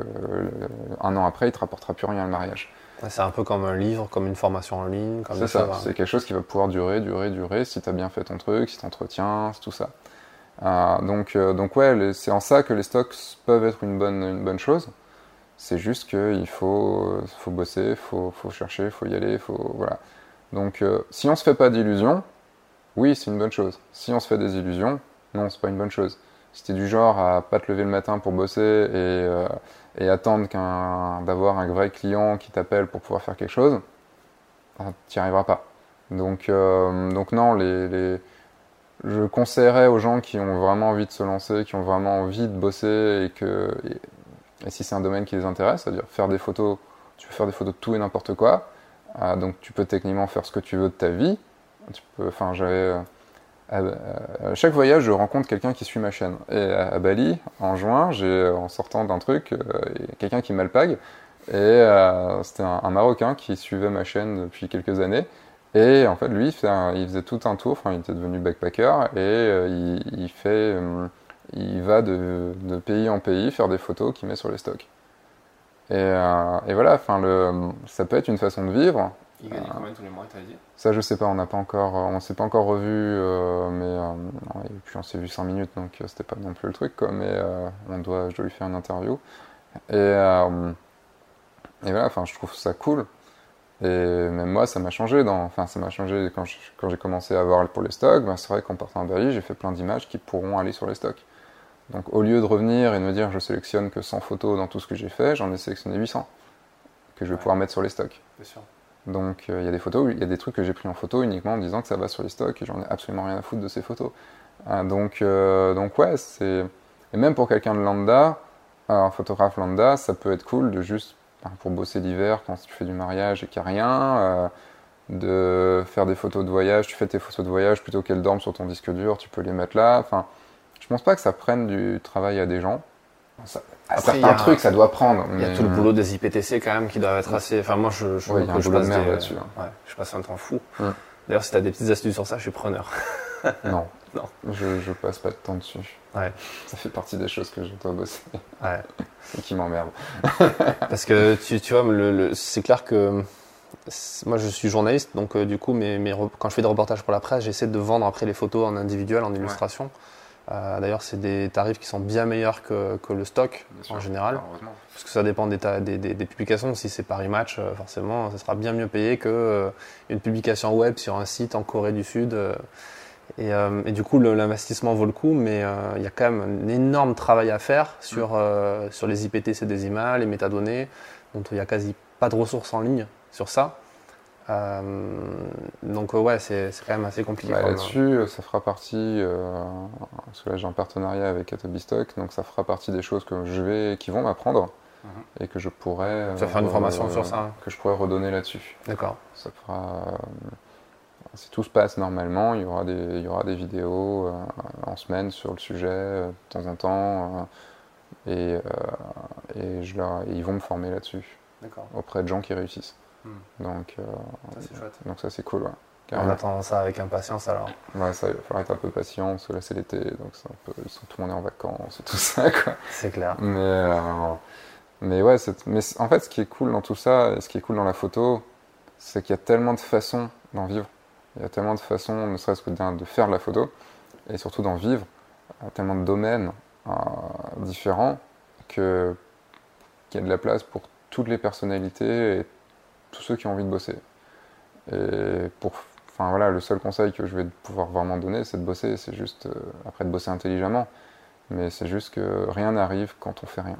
un an après, il ne te rapportera plus rien le mariage. C'est un peu comme un livre, comme une formation en ligne. C'est ça, c'est quelque chose qui va pouvoir durer, si tu as bien fait ton truc, si tu entretiens, tout ça. Donc ouais, c'est en ça que les stocks peuvent être une bonne chose. C'est juste qu'il faut bosser, il faut chercher, il faut y aller, voilà. Donc si on ne se fait pas d'illusions, oui, c'est une bonne chose. Si on se fait des illusions, non, c'est pas une bonne chose. Si t'es du genre à pas te lever le matin pour bosser et attendre d'avoir un vrai client qui t'appelle pour pouvoir faire quelque chose, t'y arriveras pas. Donc non, je conseillerais aux gens qui ont vraiment envie de se lancer, qui ont vraiment envie de bosser et si c'est un domaine qui les intéresse, c'est-à-dire faire des photos, tu peux faire des photos de tout et n'importe quoi, donc tu peux techniquement faire ce que tu veux de ta vie. À chaque voyage, je rencontre quelqu'un qui suit ma chaîne. Et à Bali, en juin, en sortant d'un truc, quelqu'un qui m'alpague. Et c'était un Marocain qui suivait ma chaîne depuis quelques années. Et en fait, lui, il faisait tout un tour. Enfin, il était devenu backpacker. Et il va de pays en pays faire des photos qu'il met sur les stocks. Et voilà, ça peut être une façon de vivre. Il gagnait combien tous les mois, t'as dit? Ça, je sais pas, on s'est pas encore revu, mais et puis on s'est vu 5 minutes, donc c'était pas non plus le truc, quoi, mais je dois lui faire une interview. Et voilà, je trouve ça cool. Et même moi, ça m'a changé. Ça m'a changé quand j'ai commencé à voir pour les stocks. C'est vrai qu'en partant en Bali, j'ai fait plein d'images qui pourront aller sur les stocks. Donc au lieu de revenir et de me dire je sélectionne que 100 photos dans tout ce que j'ai fait, j'en ai sélectionné 800 que je vais pouvoir mettre sur les stocks. Bien sûr. Donc il y a des photos, il y a des trucs que j'ai pris en photo uniquement en disant que ça va sur les stocks et j'en ai absolument rien à foutre de ces photos. Donc ouais, et même pour quelqu'un de lambda, un photographe lambda, ça peut être cool de juste, pour bosser l'hiver quand tu fais du mariage et qu'il n'y a rien, de faire des photos de voyage, tu fais tes photos de voyage plutôt qu'elles dorment sur ton disque dur, tu peux les mettre là. Je pense pas que ça prenne du travail à des gens. Certains trucs, ça doit prendre. Il y a tout le boulot des IPTC quand même qui doivent être assez. Moi, je trouve que je passe des... là-dessus. Ouais, je passe un temps fou. D'ailleurs, si t'as des petites astuces sur ça, je suis preneur. Non. Je passe pas de temps dessus. Ouais. Ça fait partie des choses que je dois bosser. Ouais. Et qui m'emmerdent. Parce que tu vois, c'est clair que moi, je suis journaliste, donc du coup, quand je fais des reportages pour la presse, j'essaie de vendre après les photos en individuel, en illustration. Ouais. D'ailleurs, c'est des tarifs qui sont bien meilleurs que le stock en général, parce que ça dépend des publications. Si c'est Paris Match, forcément, ça sera bien mieux payé qu'une publication web sur un site en Corée du Sud Et du coup, l'investissement vaut le coup, mais il y a quand même un énorme travail à faire sur les IPTC décimales, les métadonnées. Donc, il n'y a quasi pas de ressources en ligne sur ça. Donc, ouais, c'est quand même assez compliqué. Bah, là-dessus, ça fera partie, parce que là, j'ai un partenariat avec Adobe Stock, donc ça fera partie des choses que qui vont m'apprendre. Et que je pourrais faire une formation sur ça, hein. Que je pourrais redonner là-dessus. D'accord. Ça fera, si tout se passe normalement, il y aura des vidéos en semaine sur le sujet de temps en temps, et ils vont me former là-dessus. D'accord. Auprès de gens qui réussissent. Donc, ça, c'est chouette. Donc ça c'est cool. Ouais. On attend ça avec impatience alors. Ouais, ça, il va falloir être un peu patient parce que là c'est l'été, donc c'est un peu, tout le monde est en vacances et tout ça, quoi. C'est clair. Mais ouais, mais en fait, ce qui est cool dans tout ça, et ce qui est cool dans la photo, c'est qu'il y a tellement de façons d'en vivre. Il y a tellement de façons, ne serait-ce que de faire de la photo, et surtout d'en vivre, tellement de domaines différents, qu'il y a de la place pour toutes les personnalités et tous ceux qui ont envie de bosser. Et enfin voilà, le seul conseil que je vais pouvoir vraiment donner, c'est de bosser. C'est juste, après, de bosser intelligemment, mais c'est juste que rien n'arrive quand on fait rien.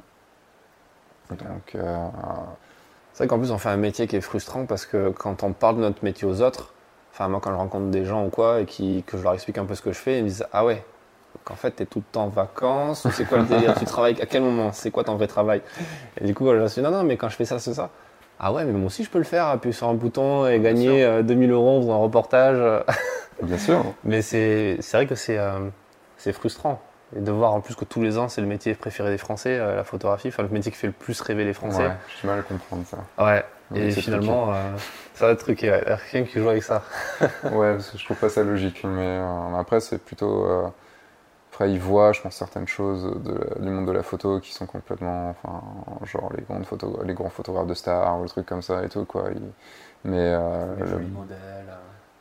Donc, c'est vrai qu'en plus on fait un métier qui est frustrant parce que quand on parle de notre métier aux autres, enfin moi quand je rencontre des gens ou quoi et que je leur explique un peu ce que je fais, ils me disent ah ouais, donc en fait t'es tout le temps en vacances, c'est quoi le délire, tu travailles à quel moment, c'est quoi ton vrai travail? Et du coup je leur dis non mais quand je fais ça c'est ça. Ah ouais mais moi aussi je peux le faire, appuyer sur un bouton et gagner 2000 € dans un reportage. Bien sûr. Mais c'est vrai que c'est frustrant. Et de voir en plus que tous les ans, c'est le métier préféré des Français, la photographie, enfin le métier qui fait le plus rêver les Français. Ouais, j'ai mal à comprendre ça. Ouais, oui, et finalement, ça va être truqué, ouais. Il n'y a rien qui joue avec ça. Ouais, parce que je trouve pas ça logique, mais après, c'est plutôt. Après, ils voient, je pense, certaines choses du monde de la photo qui sont complètement. Enfin, genre les grands photographes de stars, ou des trucs comme ça et tout, quoi. Mais. Les jolis modèles.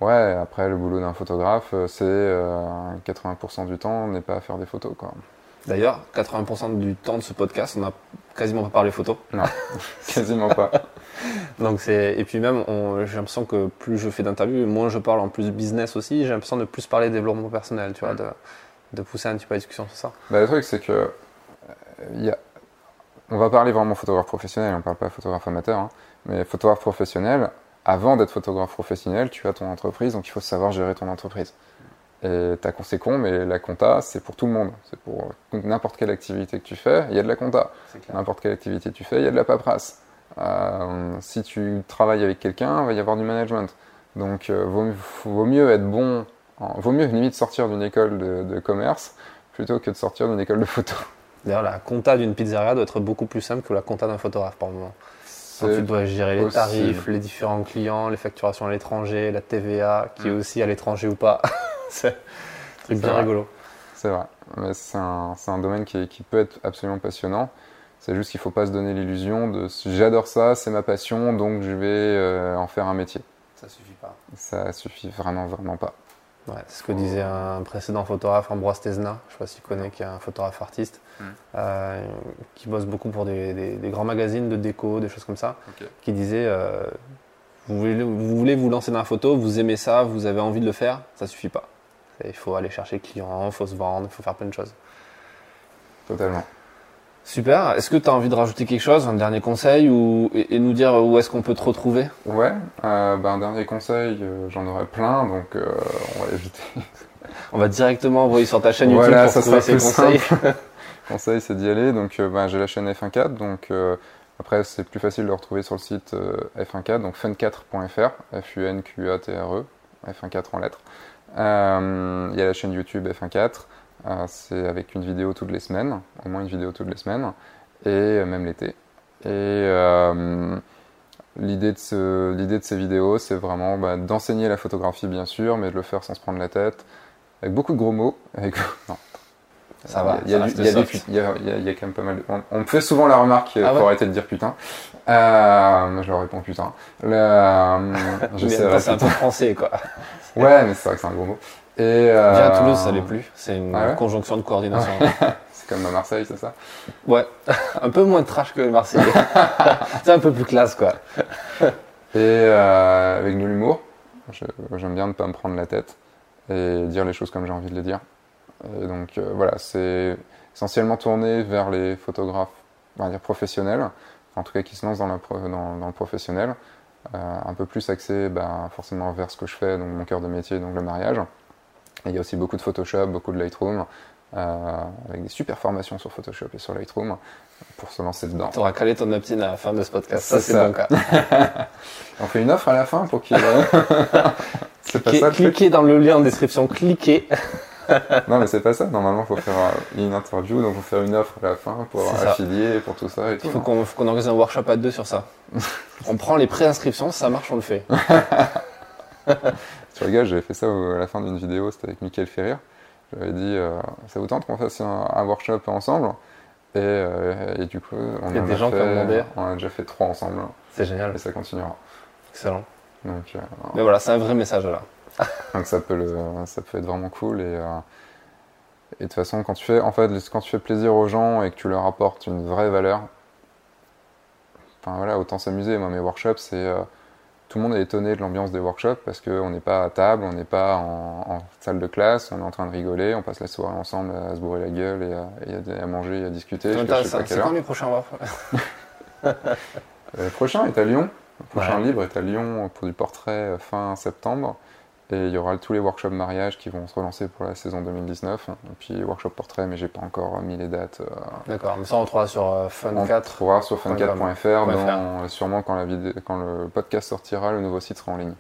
Ouais, après le boulot d'un photographe, c'est 80% du temps, on n'est pas à faire des photos, quoi. D'ailleurs, 80% du temps de ce podcast, on n'a quasiment pas parlé photo. Non, quasiment pas. Donc et puis même, j'ai l'impression que plus je fais d'interviews, moins je parle en plus business aussi, j'ai l'impression de plus parler de développement personnel, tu vois, de pousser un petit peu la discussion sur ça. Bah, le truc, c'est que on va parler vraiment photographe professionnel, on ne parle pas photographe amateur, hein, mais photographe professionnel. Avant d'être photographe professionnel, tu as ton entreprise, donc il faut savoir gérer ton entreprise. Et ta conséquence, mais la compta, c'est pour tout le monde. C'est pour n'importe quelle activité que tu fais, il y a de la compta. N'importe quelle activité que tu fais, il y a de la paperasse. Si tu travailles avec quelqu'un, il va y avoir du management. Donc, vaut mieux être bon. Vaut mieux limite sortir d'une école de commerce plutôt que de sortir d'une école de photo. D'ailleurs, la compta d'une pizzeria doit être beaucoup plus simple que la compta d'un photographe par moment. Donc, tu dois gérer les tarifs, les différents clients, les facturations à l'étranger, la TVA, qui est aussi à l'étranger ou pas. C'est un truc bien rigolo. C'est vrai. Mais c'est un domaine qui peut être absolument passionnant. C'est juste qu'il ne faut pas se donner l'illusion de « j'adore ça, c'est ma passion, donc je vais en faire un métier ». Ça ne suffit pas. Ça ne suffit vraiment, vraiment pas. Ouais, c'est ce que disait un précédent photographe, Ambroise Tezna, je ne sais pas si tu connais, qui est un photographe artiste, qui bosse beaucoup pour des grands magazines de déco, des choses comme ça, qui disait vous voulez vous lancer dans la photo, vous aimez ça, vous avez envie de le faire, ça ne suffit pas. Il faut aller chercher le client, il faut se vendre, il faut faire plein de choses. Totalement. Super. Est-ce que tu as envie de rajouter quelque chose, un dernier conseil, et nous dire où est-ce qu'on peut te retrouver? Ouais, un dernier conseil, j'en aurais plein, donc on va éviter. On va directement envoyer sur ta chaîne YouTube pour trouver ces conseils. Conseil, c'est d'y aller. Donc, j'ai la chaîne F1.4, donc après, c'est plus facile de le retrouver sur le site F1.4, donc fun4.fr, F-U-N-Q-A-T-R-E, F1.4 en lettres. Il y a la chaîne YouTube F1.4. C'est avec une vidéo toutes les semaines, au moins une vidéo toutes les semaines, et même l'été. Et l'idée de ces vidéos, c'est vraiment d'enseigner la photographie, bien sûr, mais de le faire sans se prendre la tête, avec beaucoup de gros mots. Non. Ça va, il y a quand même pas mal de... On me fait souvent la remarque pour arrêter de dire putain. Je leur réponds putain. Je sais, c'est un peu français, quoi. Ouais, mais c'est vrai que c'est un gros mot. Déjà à Toulouse, ça l'est plus. C'est une conjonction de coordination. C'est comme à Marseille, c'est ça? Ouais. Un peu moins de trash que Marseille. C'est un peu plus classe, quoi. Avec de l'humour. J'aime bien ne pas me prendre la tête. et dire les choses comme j'ai envie de les dire. Et donc voilà, c'est essentiellement tourné vers les photographes, on va dire professionnels, en tout cas qui se lancent dans le professionnel, un peu plus axé forcément vers ce que je fais, donc mon cœur de métier, donc le mariage. Et il y a aussi beaucoup de Photoshop, beaucoup de Lightroom, avec des super formations sur Photoshop et sur Lightroom pour se lancer dedans. Tu auras calé ton opt-in à la fin de ce podcast, ça c'est bon cas. On fait une offre à la fin pour qu'il... Cliquez dans le lien en description, cliquez. Non mais c'est pas ça, normalement il faut faire une interview, donc il faut faire une offre à la fin pour affilier, pour tout ça et tout. Il faut qu'on organise un workshop à deux sur ça. On prend les pré-inscriptions, ça marche, on le fait. Tu rigoles, j'avais fait ça à la fin d'une vidéo, c'était avec Michael Ferrir. J'avais dit, ça vous tente qu'on fasse un workshop ensemble? Et du coup, on a déjà fait 3 ensemble. C'est génial. Et ça continuera. Excellent. Donc, mais voilà, c'est un vrai message là. Donc ça peut être vraiment cool. Et de toute façon, quand tu fais plaisir aux gens et que tu leur apportes une vraie valeur, enfin voilà, autant s'amuser. Moi, mes workshops, c'est... tout le monde est étonné de l'ambiance des workshops parce qu'on n'est pas à table, on n'est pas en salle de classe, on est en train de rigoler, on passe la soirée ensemble à se bourrer la gueule et à manger et à discuter. C'est quand les prochains workshops? Le prochain est à Lyon. Le prochain libre est à Lyon pour du portrait fin septembre. Et il y aura tous les workshops mariage qui vont se relancer pour la saison 2019. Et puis workshop portrait, mais j'ai pas encore mis les dates. D'accord, mais ça on trouvera sur Fun4. On trouvera sur fun4.fr. Sûrement quand le podcast sortira, le nouveau site sera en ligne.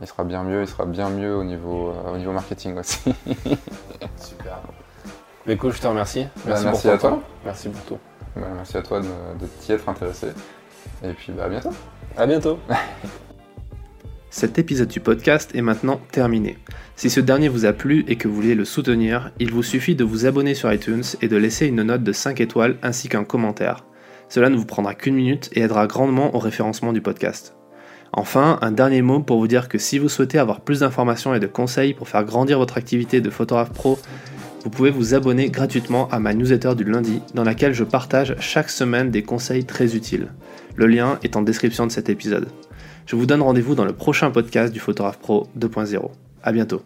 Il sera bien mieux au niveau marketing aussi. Super. Mais écoute, je te remercie. Merci pour toi. Merci pour tout. Merci à toi de t'y être intéressé. Et puis à bientôt. À bientôt. Cet épisode du podcast est maintenant terminé. Si ce dernier vous a plu et que vous voulez le soutenir, il vous suffit de vous abonner sur iTunes et de laisser une note de 5 étoiles ainsi qu'un commentaire. Cela ne vous prendra qu'une minute et aidera grandement au référencement du podcast. Enfin, un dernier mot pour vous dire que si vous souhaitez avoir plus d'informations et de conseils pour faire grandir votre activité de photographe pro, vous pouvez vous abonner gratuitement à ma newsletter du lundi dans laquelle je partage chaque semaine des conseils très utiles. Le lien est en description de cet épisode. Je vous donne rendez-vous dans le prochain podcast du Photographe Pro 2.0. À bientôt.